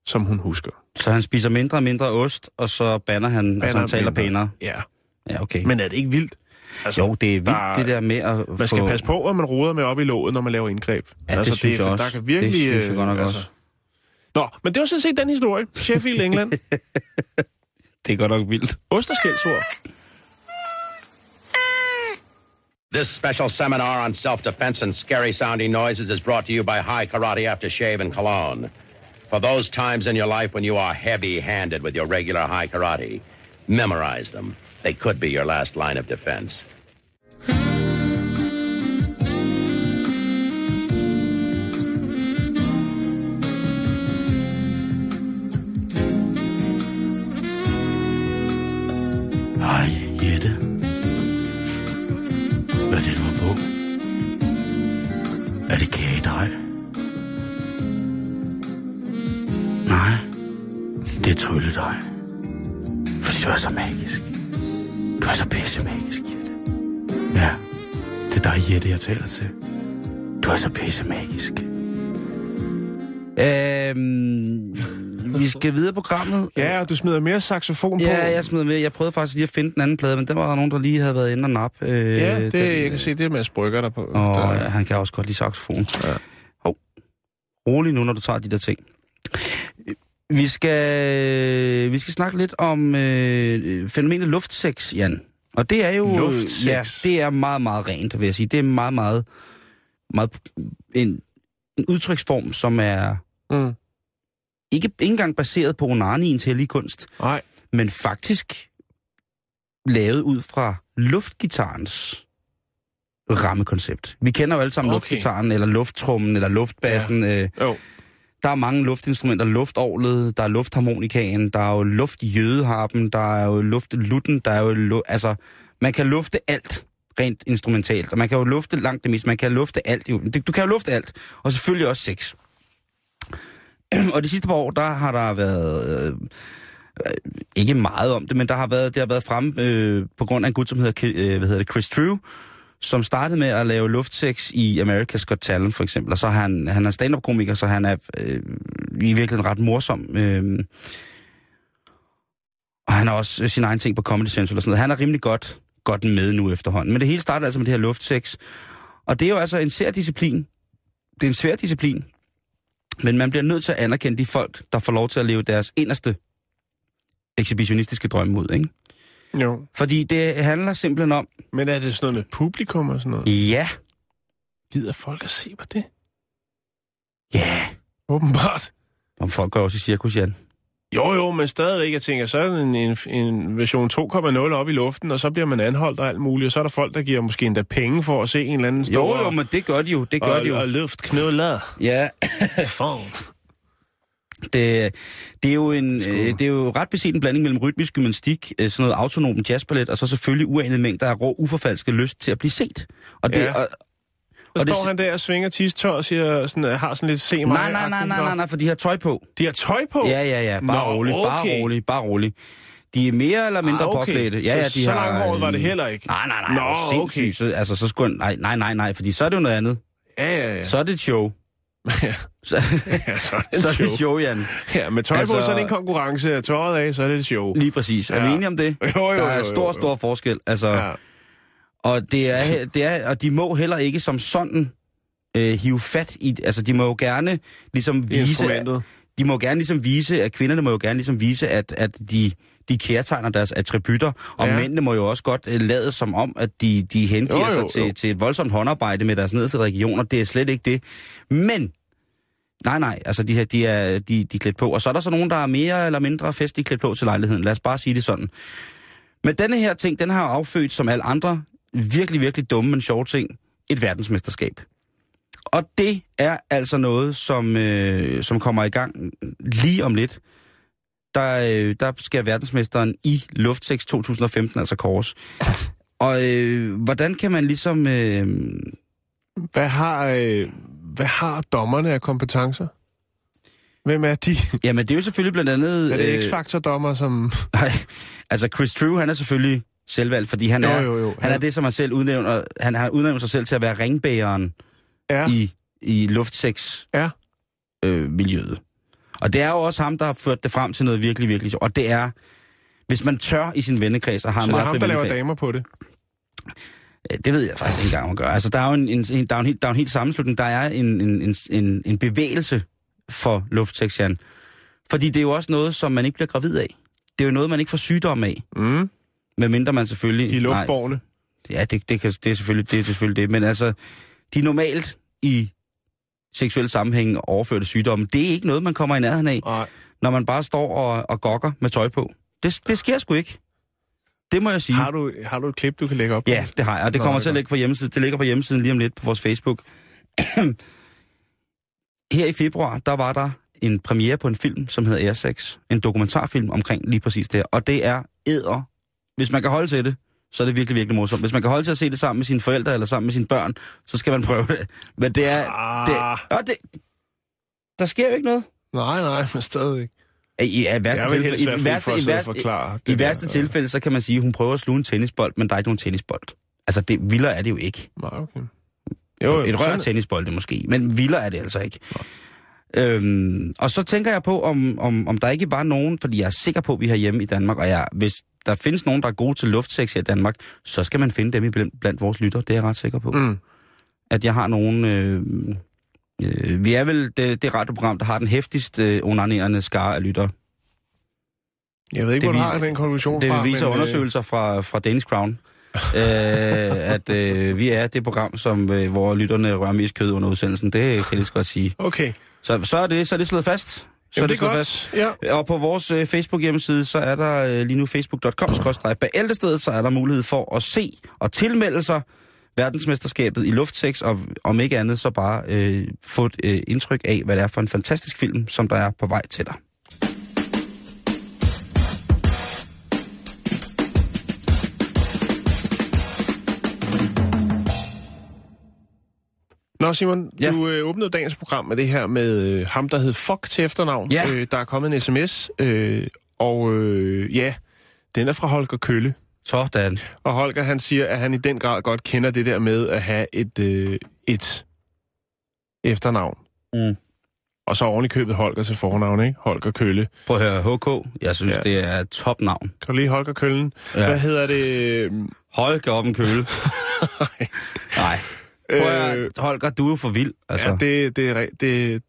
som hun husker. Så han spiser mindre og mindre ost, og så bander han, og så han taler pænere? Ja, okay. Men er det ikke vildt? Altså, jo, det er vildt, der, det der med at man skal passe på, at man roder med op i låget, når man laver indgreb. Ja, altså, det synes jeg også. Der kan virkelig, det synes jeg godt nok også. Nå, men det var sådan set den historie. Sheffield, England. Det er godt nok vildt. Osterskældsord. This special seminar on self-defense and scary-sounding noises is brought to you by High Karate Aftershave and Cologne. For those times in your life when you are heavy-handed with your regular High Karate, memorize them. They could be your last line of defense. Jeg taler til. Du er så pissemagisk. Vi skal videre på programmet. Ja, og du smider mere saxofon på. Ja, jeg smider mere. Jeg prøvede faktisk lige at finde den anden plade, men der var nogen, der lige havde været inde og nappe. Ja, det, den, jeg kan se, det er Mads Brygger der på. Og ja, han kan også godt lide saxofon. Ja. Hov, rolig nu, når du tager de der ting. Vi skal snakke lidt om fænomenet luftsex, Jan. Og det er jo... Luftsex. Ja, det er meget, meget rent, vil jeg sige. Det er meget, meget... en udtryksform, som er... Ikke engang baseret på onaniens hellige kunst. Nej. Men faktisk lavet ud fra luftgitarrens rammekoncept. Vi kender jo alle sammen luftgitaren, eller lufttrummen, eller luftbassen. Ja. Der er mange luftinstrumenter, luftorglet, der er luftharmonikaen, der er jo luftjødeharpen, der er jo luftlutten, der er jo altså, man kan lufte alt rent instrumentalt, og man kan jo lufte langt det meste, man kan lufte alt. Du kan jo lufte alt, og selvfølgelig også sex. Og de sidste par år, der har der været, ikke meget om det, men det har været fremme på grund af en gut, som hedder, Chris True, som startede med at lave luftsex i America's Got Talent, for eksempel. Og så han er stand-up-komiker, så han er i virkeligheden ret morsom. Og han har også sin egen ting på Comedy Central og sådan noget. Han er rimelig godt med nu efterhånden. Men det hele startede altså med det her luftsex. Og det er jo altså en svær disciplin. Det er en svær disciplin. Men man bliver nødt til at anerkende de folk, der får lov til at leve deres inderste ekshibitionistiske drømme ud, ikke? Jo. Fordi det handler simpelthen om... Men er det sådan noget med publikum og sådan noget? Ja. Gider folk at se på det? Ja. Åbenbart. Om folk går også i cirkus, Jan. Jo, men stadigvæk, jeg tænker, så er en version 2.0 op i luften, og så bliver man anholdt og alt muligt, og så er der folk, der giver måske endda penge for at se en eller anden stor... Jo, men det gør de jo, Og luftknødler. Ja. Fuck. Det er jo ret beset en blanding mellem rytmisk gymnastik, sådan noget autonom jazzballet, og så selvfølgelig uanet mængder af rå, uforfalsket lyst til at blive set. Og det, og står det, han der og svinger tistøj og siger, sådan, har sådan lidt se mig. Nej, for de har tøj på. De har tøj på? Ja. Bare rolig. De er mere eller mindre påklædte. Ja, ja, de så langhåret var det heller ikke? Nej. Nå, okay. Altså, så skulle nej, fordi så er det jo noget andet. Ja. Så er det et show. Så er det et show, Jan. Ja, med tøj på, altså, så er det en konkurrence. At tøjet af, så er det et show. Lige præcis. Ja. Er vi enige om det? Jo. Der er stor forskel. Altså, ja. Og det er, og de må heller ikke som sådan hive fat i... Altså, de må jo gerne ligesom vise... De må gerne ligesom vise, at kvinderne må jo gerne ligesom vise, at de kærtegner deres attributter, og mændene må jo også godt lade som om, at de hengiver sig til et voldsomt håndarbejde med deres nederste regioner. Det er slet ikke det. Men, nej, altså de er klædt på. Og så er der så nogen, der er mere eller mindre festligt klædt på til lejligheden. Lad os bare sige det sådan. Men denne her ting, den har affødt, som alle andre, virkelig, virkelig dumme, men sjove ting, et verdensmesterskab. Og det er altså noget, som kommer i gang lige om lidt. Der skal verdensmesteren i Luftsex 2015, altså kors. Og hvordan kan man ligesom... Hvad har dommerne af kompetencer? Hvem er de? Jamen, det er jo selvfølgelig blandt andet... Er det X-Factor-dommer, som... Nej, altså Chris True, han er selvfølgelig selvvalgt, fordi han er han er det, som han selv udnævner. Han har udnævnt sig selv til at være ringbæreren. Ja. I luftsex miljøet. Og det er jo også ham, der har ført det frem til noget virkelig, virkelig. Og det er, hvis man tør i sin vennekreds og har så meget frivillig... Så det er ham, der laver damer på det? Det ved jeg faktisk ikke engang, man gør. Altså, der er jo en helt sammenslutning. Der er en bevægelse for luftsex, Jan. Fordi det er jo også noget, som man ikke bliver gravid af. Det er jo noget, man ikke får sygdom af. Mm. Medmindre man selvfølgelig... I luftborgerne? Ja, det er selvfølgelig det. Men altså... De normalt i seksuelle sammenhæng overførte sygdomme, det er ikke noget, man kommer i nærheden af, når man bare står og gokker med tøj på. Det sker sgu ikke. Det må jeg sige. Har du et klip, du kan lægge op? Ja, det har jeg, og det kommer til at ligge på hjemmesiden. Det ligger på hjemmesiden lige om lidt på vores Facebook. Her i februar, der var der en premiere på en film, som hedder Airsex. En dokumentarfilm omkring lige præcis det her. Og det er hvis man kan holde til det, så er det virkelig, virkelig morsomt. Hvis man kan holde til at se det sammen med sine forældre eller sammen med sine børn, så skal man prøve det. Men det er... Der sker jo ikke noget. Nej, men stadig ikke. I værste tilfælde, så kan man sige, at hun prøver at sluge en tennisbold, men der er ikke nogen tennisbold. Altså, vildere er det jo ikke. Nej, okay. Jo, et rør tennisbold det måske, men vildere er det altså ikke. Og så tænker jeg på, om der ikke var nogen, fordi jeg er sikker på, at vi har hjemme i Danmark, og hvis der findes nogen, der er gode til luftsex her i Danmark, så skal man finde dem blandt vores lytter. Det er jeg ret sikker på. Mm. At jeg har nogen... vi er vel det radioprogram, der har den heftigst onanerende skare af lytter. Jeg ved ikke, hvor du har den konklusion fra. Det viser undersøgelser fra Danish Crown. At vi er det program, hvor lytterne rører mest kød under udsendelsen. Det kan jeg lige så godt sige. Okay. Så er det slået fast. Så det er godt. Ja. Og på vores Facebook-hjemmeside, så er der lige nu facebook.com/bæltestedet, så er der mulighed for at se og tilmelde sig verdensmesterskabet i luftsex, og om ikke andet, så bare få et indtryk af, hvad det er for en fantastisk film, som der er på vej til dig. Nå Simon, du åbnede dagens program med det her med ham, der hed Fuck til efternavn. Ja. Der er kommet en sms, den er fra Holger Kølle. Sådan. Og Holger, han siger, at han i den grad godt kender det der med at have et efternavn. Mm. Og så ordentligt købet Holger til fornavn, ikke? Holger Kølle. Prøv at høre, HK. Jeg synes, det er et topnavn. Kan du lide Holger Køllen? Ja. Hvad hedder det? Holger op en kølle. Nej. Holger, du er jo for vild. Altså. Ja,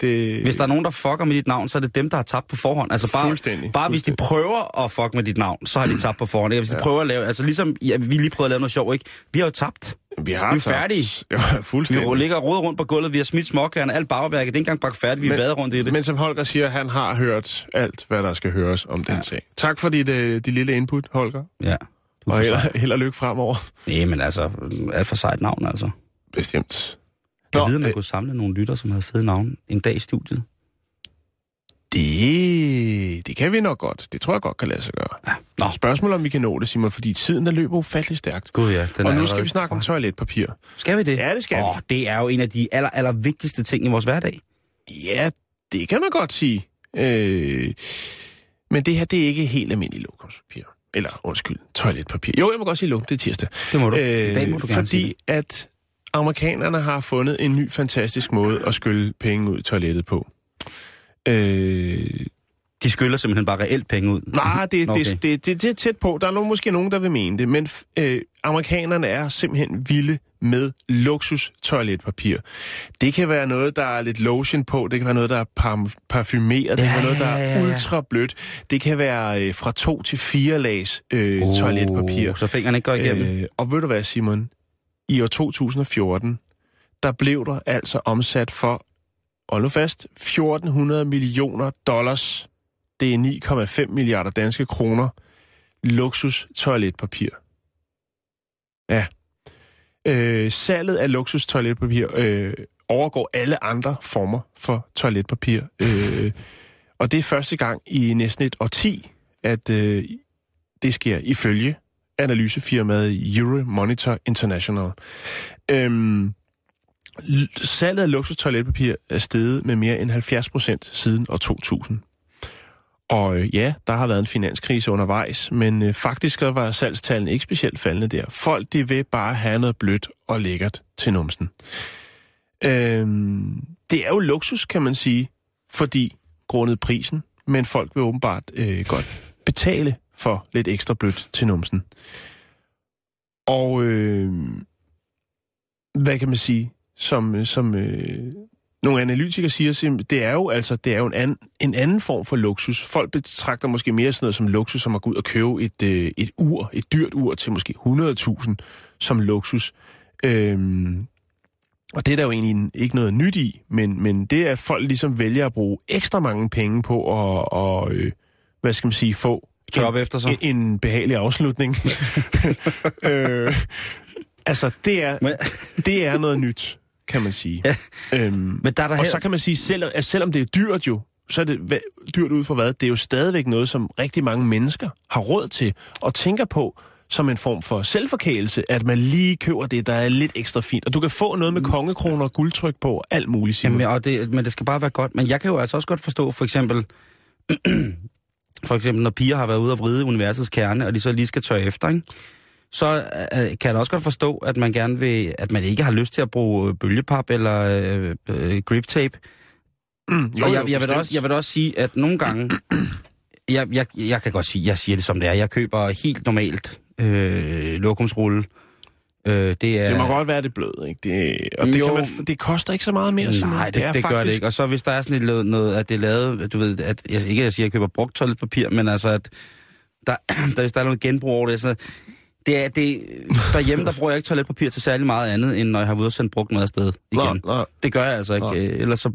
det. Hvis der er nogen, der fucker med dit navn, så er det dem, der har tabt på forhånd. Altså bare hvis de prøver at fuck med dit navn, så har de tabt på forhånd. Hvis de prøver at lave... Altså ligesom vi lige prøvede at lave noget sjov, ikke? Vi har jo tabt. Vi er færdige. Ja, fuldstændig. Vi ligger og roder rundt på gulvet, vi har smidt småkærne, alt bagværket, det er ikke engang bare færdigt, vi har været rundt i det. Men som Holger siger, han har hørt alt, hvad der skal høres om den sag. Tak for dit lille input, Holger. Ja. Og held og lykke fremover. Nej, men altså, alt for sejt navn, altså. Bestemt. Jeg ved, man kunne samle nogle lytter, som havde fede navne en dag i studiet. Det kan vi nok godt. Det tror jeg godt kan lade sig gøre. Ja. Nå. Spørgsmålet om vi kan nå det, Simon, fordi tiden der løber ufattelig stærkt. God ja. Og nu skal vi snakke om toiletpapir. Skal vi det? Ja, det skal vi. Det er jo en af de aller vigtigste ting i vores hverdag. Ja, det kan man godt sige. Men det her, det er ikke helt almindeligt lokumspapir. Eller, undskyld, toiletpapir. Jo, jeg må godt sige luk, det er tirsdag. Det må du. Dag må du gerne sige. Fordi at amerikanerne har fundet en ny fantastisk måde at skylle penge ud i toilettet på. De skyller simpelthen bare reelt penge ud? Nej, det er tæt på. Der er måske nogen, der vil mene det, men amerikanerne er simpelthen vilde med luksus toiletpapir. Det kan være noget, der er lidt lotion på, det kan være noget, der er parfumeret, det kan være noget, der er ultra blødt, det kan være fra 2 til 4 lags toiletpapir. Så fingrene ikke går igennem. Og ved du hvad, Simon? I år 2014, der blev der altså omsat for, hold nu fast, $1,400 million. Det er 9,5 milliarder danske kroner. Luksus toiletpapir. Ja. Salget af luksus toiletpapir overgår alle andre former for toiletpapir. Og det er første gang i næsten et årti, at det sker ifølge analysefirmaet Euromonitor International. Salget af luksus toiletpapir er steget med mere end 70% siden år 2000. Og ja, der har været en finanskrise undervejs, men faktisk var salgstallene ikke specielt faldende der. Folk, de vil bare have noget blødt og lækkert til numsen. Det er jo luksus, kan man sige, fordi grundet prisen, men folk vil åbenbart godt betale for lidt ekstra blødt til numsen. Og hvad kan man sige, som nogle analytikere siger, at det er jo altså en anden form for luksus. Folk betragter måske mere sådan noget som luksus, som at gå ud og købe et ur, et dyrt ur til måske 100.000 som luksus. Og det er der jo egentlig ikke noget nyt i, men det er, at folk ligesom vælger at bruge ekstra mange penge på at hvad skal man sige, få efter sig. En behagelig afslutning. Altså, det er noget nyt, kan man sige. Ja. Men der og så kan man sige, selvom det er dyrt jo, så er det dyrt ud fra hvad? Det er jo stadigvæk noget, som rigtig mange mennesker har råd til og tænker på som en form for selvforkælelse, at man lige køber det, der er lidt ekstra fint. Og du kan få noget med kongekroner og guldtryk på og alt muligt, Simon. Jamen, men det skal bare være godt. Men jeg kan jo altså også godt forstå, for eksempel når piger har været ude og vride universets kerne, og de så lige skal tørre efter, ikke? Så kan jeg også godt forstå, at man gerne vil, at man ikke har lyst til at bruge bølgepap eller grip tape. Jo, og jeg vil også sige, at nogle gange, jeg kan godt sige, jeg siger det som det er. Jeg køber helt normalt lokumsrulle. Det må godt være det bløde, ikke? Det koster ikke så meget mere. Nej, det gør det ikke. Og så hvis der er sådan et noget, at det er lavet, du ved, at jeg siger, jeg køber brugt toiletpapir, men altså at der hvis der er noget genbrug over det, så det derhjemme, der bruger jeg ikke toiletpapir til særlig meget andet, end når jeg har været og sendt brugt noget afsted igen. Lå. Det gør jeg altså ikke. Ellers så,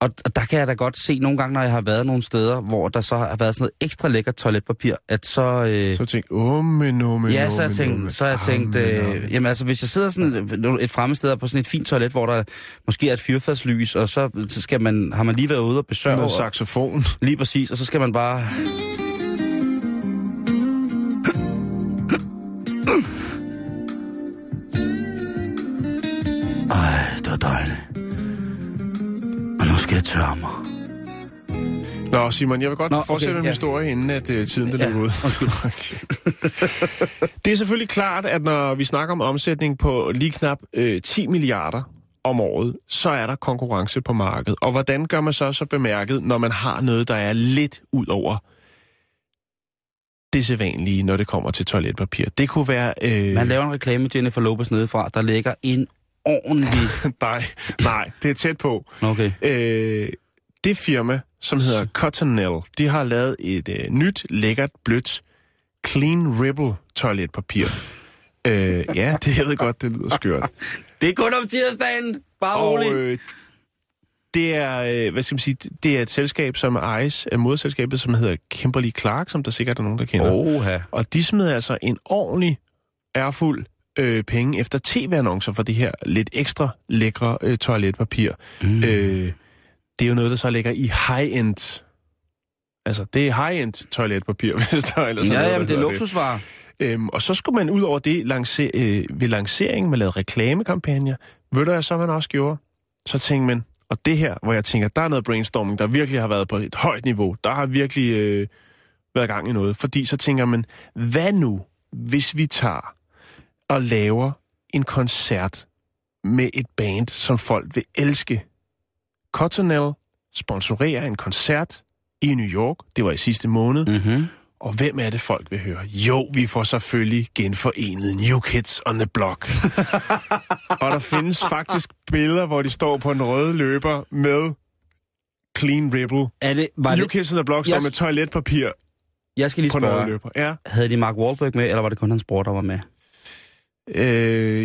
og der kan jeg da godt se nogle gange, når jeg har været nogle steder, hvor der så har været sådan noget ekstra lækkert toiletpapir, at så... så tænkte jeg, jamen altså, hvis jeg sidder sådan et fremme sted på sådan et fint toilet, hvor der måske er et fyrfadslys, og så skal man, har man lige været ude og besøge... Noget saxofon. Lige præcis, og så skal man bare... Tørmer. Nå, Simon, jeg vil godt fortsætte med min historie, inden at tiden løber ud. Undskyld. Okay. Det er selvfølgelig klart, at når vi snakker om omsætning på lige knap 10 milliarder om året, så er der konkurrence på markedet. Og hvordan gør man så bemærket, når man har noget, der er lidt ud over det sædvanlige, når det kommer til toiletpapir? Det kunne være... Man laver en reklame, Jennifer Lopez nedefra, der ligger en ordentlig... Nej, det er tæt på. Okay. Det firma, som hedder Cottonelle, de har lavet et nyt, lækkert, blødt, clean ripple toiletpapir. Ja, det jeg ved godt, det lyder skørt. Det er kun om tirsdagen, bare roligt. Det er, hvad skal man sige, det er et selskab, som ejes af moderselskabet, som hedder Kimberly Clark, som der sikkert er nogen, der kender. Oha. Og de smed altså en ordentlig, ærfuld penge efter tv-annoncer for det her lidt ekstra lækre toiletpapir. Det er jo noget, der så ligger i high-end. Altså, det er high-end toiletpapir, hvis der er eller sådan noget. Ja, men det er luksusvarer. Og så skulle man ud over det ved lanceringen, man lavede reklamekampagner. Ved du, hvad så man også gjorde? Så tænkte man, Og det her, hvor jeg tænker, der er noget brainstorming, der virkelig har været på et højt niveau. Der har virkelig været gang i noget. Fordi så tænker man, hvad nu, hvis vi tager og laver en koncert med et band, som folk vil elske? Cottonelle sponsorerer en koncert i New York. Det var i sidste måned. Mm-hmm. Og hvem er det, folk vil høre? Jo, vi får selvfølgelig genforenet New Kids on the Block. Og der findes faktisk billeder, hvor de står på en rød løber med Clean Ripple. New Kids on the Block står med toiletpapir. Jeg skal lige spørge, ja. Havde de Mark Wahlberg med, eller var det kun hans bror, der var med?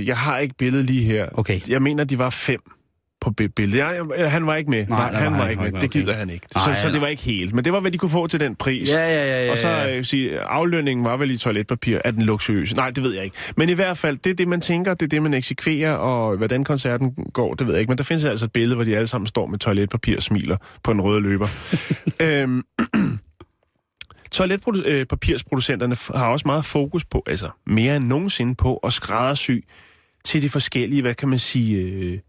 Jeg har ikke billedet lige her. Okay. Jeg mener, de var 5 på billedet. Han var ikke med. Nej, han var ikke med. Det gider han ikke. Så det var ikke helt. Men det var, hvad de kunne få til den pris. Ja. Og så aflønningen var vel i toiletpapir af den luksuriøse. Nej, det ved jeg ikke. Men i hvert fald, det er det, man tænker, det er det, man eksekverer, og hvordan koncerten går, det ved jeg ikke. Men der findes altså et billede, hvor de alle sammen står med toiletpapir og smiler på en rød løber. Toiletpapirsproducenterne har også meget fokus på, altså mere end nogensinde på, at skræddersy til de forskellige, hvad kan man sige,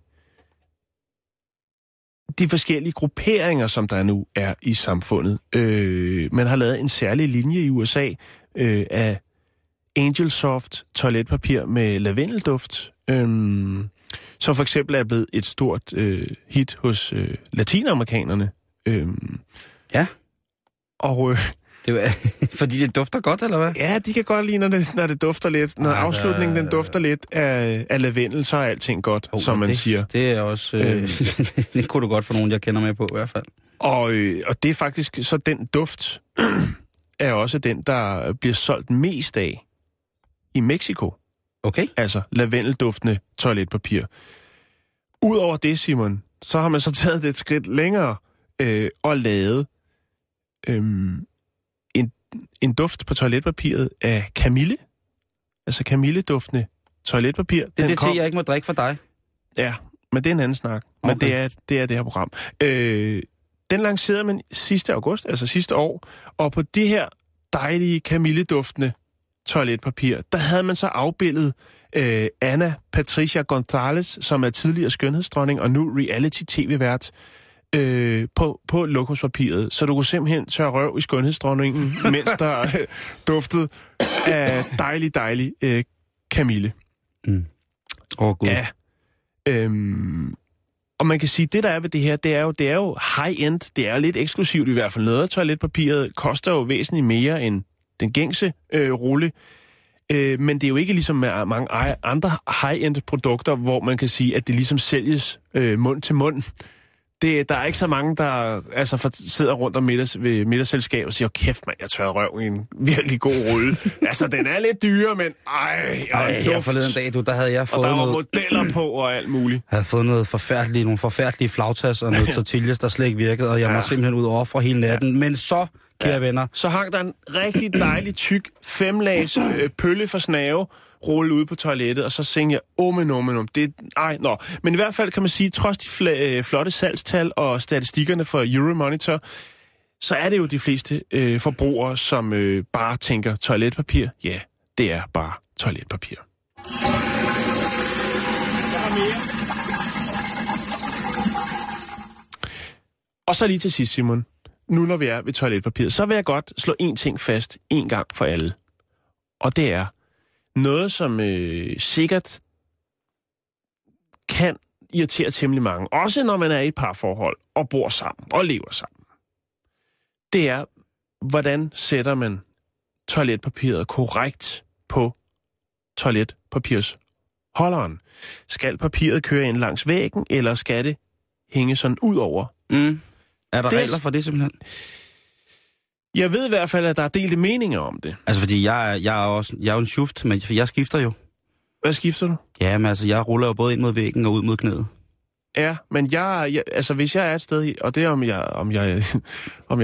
de forskellige grupperinger, som der nu er i samfundet. Man har lavet en særlig linje i USA af Angel Soft toiletpapir med lavendelduft, som for eksempel er blevet et stort hit hos latinamerikanerne. Ja. Og det var, fordi det dufter godt, eller hvad? Ja, de kan godt lide, når det dufter lidt. Når afslutningen den dufter lidt af lavendel, så er alting godt, som man siger. Det er også det kunne du godt få nogen, jeg kender med på, i hvert fald. Og det er faktisk, så den duft er også den, der bliver solgt mest af i Mexico. Okay. Altså lavendelduftende toiletpapir. Udover det, Simon, så har man så taget det et skridt længere og lavet en duft på toiletpapiret af kamille. Altså kamilleduftende toiletpapir. Det er det te, jeg ikke må drikke for dig. Ja, men det er en anden snak. Okay. Men det er det her program. Den lancerede man sidste august, altså sidste år. Og på det her dejlige kamilleduftende toiletpapir, der havde man så afbildet Anna Patricia Gonzales, som er tidligere skønhedsdronning og nu reality-tv-vært, på lokumspapiret, så du kunne simpelthen tørre røv i skønhedsdronningen, mens der duftede af dejlig kamille. Mm. Gud. Ja. Og man kan sige, det der er ved det her, det er jo high-end, det er jo lidt eksklusivt i hvert fald. Lædertoiletpapiret koster jo væsentligt mere end den gængse rulle, men det er jo ikke ligesom med mange andre high-end produkter, hvor man kan sige, at det ligesom sælges mund til mund. Der er ikke så mange, der altså, sidder rundt om middagsselskab og siger, kæft mand, jeg tørrede røv i en virkelig god rulle. Altså, den er lidt dyre, men jeg forleden dag, der havde jeg fået noget... Og der var modeller på og alt muligt. Jeg havde fået nogle forfærdelige flagtas og noget tortillas, der slet ikke virkede, og jeg var simpelthen ud over for hele natten. Ja. Men så, kære venner... Så hang der en rigtig dejlig, tyk, 5-lags pølle for snave, rulle ud på toilettet, og så tænkte jeg, Men i hvert fald kan man sige, trods de flotte salgstal og statistikkerne for Euromonitor, så er det jo de fleste forbrugere, som bare tænker toiletpapir. Ja, det er bare toiletpapir. Og så lige til sidst, Simon. Nu når vi er ved toiletpapir, så vil jeg godt slå en ting fast en gang for alle. Og det er noget, som sikkert kan irritere temmelig mange, også når man er i et parforhold og bor sammen og lever sammen, det er, hvordan sætter man toiletpapiret korrekt på toiletpapirsholderen? Skal papiret køre ind langs væggen, eller skal det hænge sådan ud over? Mm. Er der regler for det simpelthen? Jeg ved i hvert fald, at der er delte meninger om det. Altså, fordi jeg er jo en shift, men jeg skifter jo. Hvad skifter du? Ja, men altså, jeg ruller jo både ind mod væggen og ud mod knæet. Ja, men altså, hvis jeg er et sted, og det er, om jeg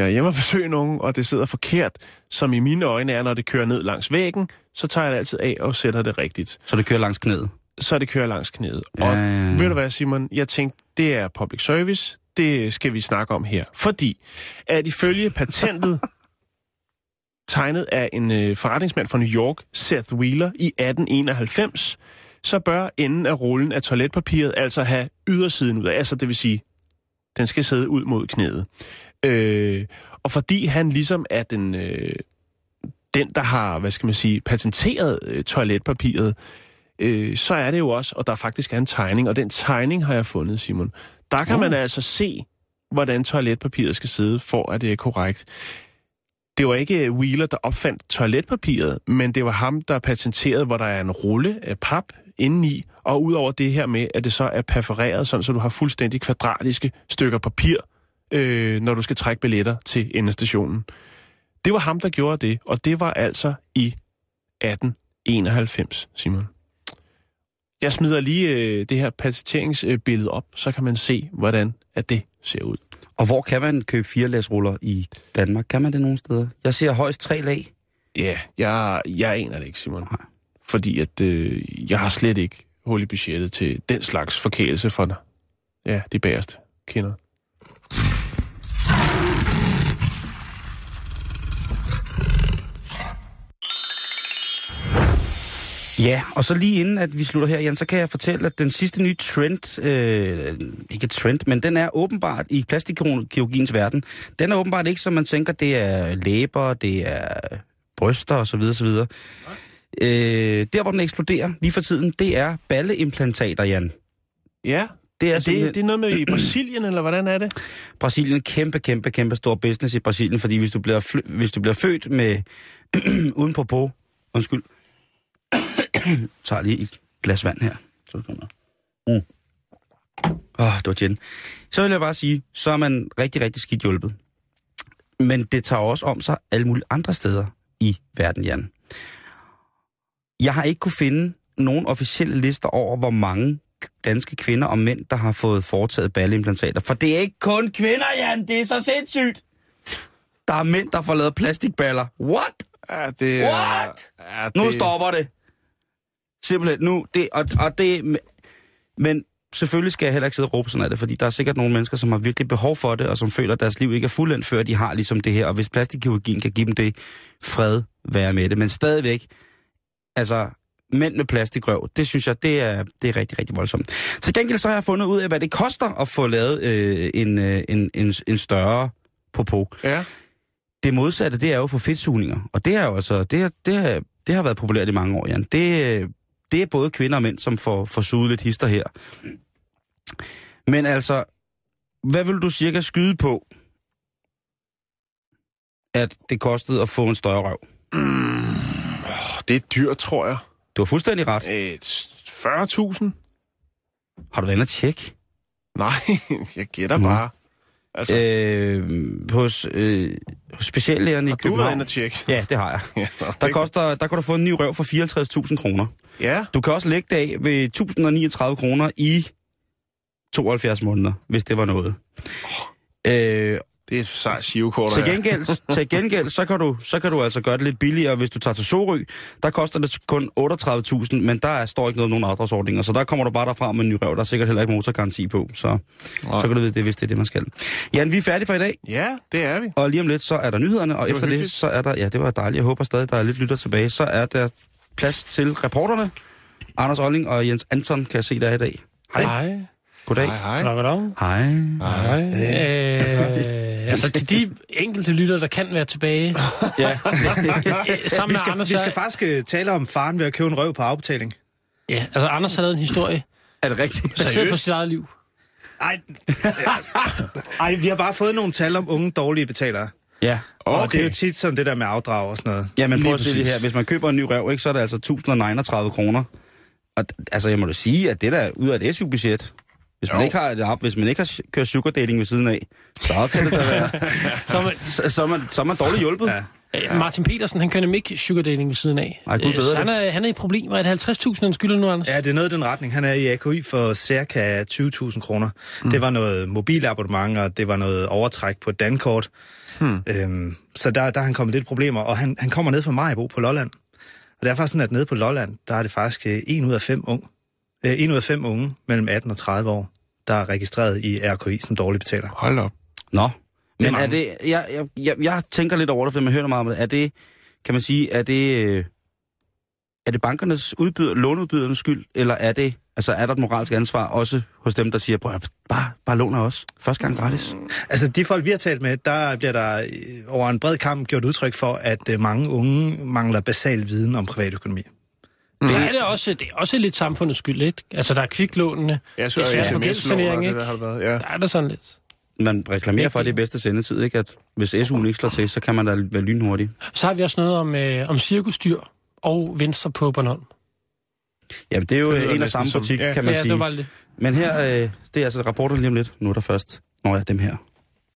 er hjemme og besøger nogen, og det sidder forkert, som i mine øjne er, når det kører ned langs væggen, så tager jeg det altid af og sætter det rigtigt. Så det kører langs knæet? Så det kører langs knæet. Og ved du hvad, Simon? Jeg tænkte, det er public service, det skal vi snakke om her. Fordi, at ifølge patentet... tegnet af en forretningsmand fra New York, Seth Wheeler, i 1891, så bør enden af rullen af toiletpapiret altså have ydersiden ud af, altså det vil sige Den skal sidde ud mod knæet. Og fordi han ligesom er den, der har, hvad skal man sige, patenteret toiletpapiret, så er det jo også, og der faktisk er en tegning, og den tegning har jeg fundet, Simon. Der kan man altså se, hvordan toiletpapiret skal sidde, for at det er korrekt. Det var ikke Wheeler, der opfandt toiletpapiret, men det var ham, der patenterede, hvor der er en rulle af pap indeni, og udover det her med, at det så er perforeret, sådan, så du har fuldstændig kvadratiske stykker papir, når du skal trække billetter til endestationen. Det var ham, der gjorde det, og det var altså i 1891, Simon. Jeg smider lige det her patenteringsbillede op, så kan man se, hvordan at det ser ud. Og hvor kan man købe 4-lagsruller i Danmark? Kan man det nogen steder? Jeg ser højst 3 lag. Ja, jeg aner det ikke, Simon. Nej. Fordi at jeg har slet ikke hul i budgettet til den slags forkælelse for dig. Ja, de bagerste kinder. Ja, og så lige inden, at vi slutter her, Jan, så kan jeg fortælle, at den sidste nye trend, ikke trend, men den er åbenbart i plastikkirurgiens verden, den er åbenbart ikke, som man tænker, det er læber, det er bryster osv. osv. Der, hvor den eksploderer lige for tiden, det er balleimplantater, Jan. Ja, det er noget med i Brasilien, eller hvordan er det? Brasilien er kæmpe stor business i Brasilien, fordi hvis du bliver, hvis du bliver født med uden på, undskyld, tager lige et glas vand her. Det var tjent. Så vil jeg bare sige, så er man rigtig, rigtig skidt hjulpet. Men det tager også om sig alle mulige andre steder i verden, Jan. Jeg har ikke kunne finde nogen officielle lister over, hvor mange danske kvinder og mænd, der har fået foretaget balleimplantater. For det er ikke kun kvinder, Jan! Det er så sindssygt! Der er mænd, der får lavet plastikballer. What? Ja, det er... What? Ja, det... Nu stopper det. Simpelthen nu. Det, men selvfølgelig skal jeg heller ikke sidde og råbe sådan af det, fordi der er sikkert nogle mennesker, som har virkelig behov for det, og som føler, at deres liv ikke er fuldendt, før de har ligesom det her. Og hvis plastikkirurgien kan give dem det, fred være med det. Men stadigvæk, altså, mænd med plastikrøv, det synes jeg, det er rigtig, rigtig voldsomt. Til gengæld så har jeg fundet ud af, hvad det koster at få lavet en større popo. Ja. Det modsatte, det er jo for fedtsugninger. Og det er jo altså, det har været populært i mange år, Jan. Det er både kvinder og mænd, som får suget lidt hister her. Men altså, hvad vil du cirka skyde på, at det kostede at få en større røv? Det er dyrt, tror jeg. Du har fuldstændig ret. 40.000. Har du været inde at tjekke? Nej, jeg gætter bare. Altså. Hos speciallægerne i København. Har du været inde at tjekke? Ja, det har jeg. Ja, der kan du få en ny røv for 54.000 kroner. Ja. Du kan også lægge det af ved 1.039 kroner i 72 måneder, hvis det var noget. Det er sejt shivekort. Til gengæld så kan du altså gøre det lidt billigere, hvis du tager til Sorø. Der koster det kun 38.000, men der står ikke nogen afdragsordninger, så der kommer du bare derfra med en ny røv. Der er sikkert heller ikke motorgaranti på, så kan du vide det, hvis det er det, man skal. Jan, vi er færdige for i dag. Ja, det er vi. Og lige om lidt, så er der nyhederne, og efter hyggeligt. Det, så er der... Ja, det var dejligt. Jeg håber stadig, der er lidt lytter tilbage. Så er der plads til reporterne. Anders Olling og Jens Anton kan jeg se dig i dag. Hej. Goddag. Hej. Altså til de enkelte lyttere, der kan være tilbage. Ja. Vi skal faktisk tale om faren ved at købe en røv på afbetaling. Ja, altså Anders har lavet en historie. Er det rigtigt? Seriøst? På sit eget liv. Ej, vi har bare fået nogle tal om unge dårlige betalere. Ja. Okay. Og det er jo tit som det der med afdrag og sådan noget. Ja, men prøv at se det her. Hvis man køber en ny røv, ikke, så er det altså 1.039 kroner. Og altså, jeg må da sige, at det der ud af et SU-budget... Hvis man ikke har kørt sugardating ved siden af, så kan det da være. så er man dårligt hjulpet. Ja. Martin Petersen, han kører ikke sugardating ved siden af. Ej, Gud, så han er i problemer. Er det 50.000, han skylder nu, Anders? Ja, det er noget i den retning. Han er i AKI for ca. 20.000 kroner. Mm. Det var noget mobilabonnement, og det var noget overtræk på et dankort. Så der er han kommet lidt problemer. Og han kommer ned fra Maribo på Lolland. Og det er faktisk sådan, at nede på Lolland, der er det faktisk 1 ud af 5 unge. 1 ud af 5 unge mellem 18 og 30 år, der er registreret i RKI som dårlige betaler. Hold op. Nå. Men er det... Jeg tænker lidt over det, fordi man hører meget om det. Er det... Kan man sige, er det... er det bankernes udbyder, låneudbydernes skyld, eller er det, altså er der et moralsk ansvar også hos dem, der siger, bare lån af os, første gang gratis? Altså de folk, vi har talt med, der bliver der over en bred kamp gjort udtryk for, at mange unge mangler basal viden om privatøkonomi. Det er det også, det er også lidt samfundets skyld, ikke? Altså der er kviklånene, ja, så, det er særligt for gældssanering, ikke? Ja. Der er der sådan lidt. Man reklamerer for, det bedste sendetid, ikke? At hvis SU'en ikke slår til, så kan man da være lynhurtig. Så har vi også noget om cirkusdyr og venstre på Bornholm. Ja, det er jo en af samme butik, kan man sige. Det var det. Men her, det er altså rapporterne lige om lidt. Nu er der først, dem her.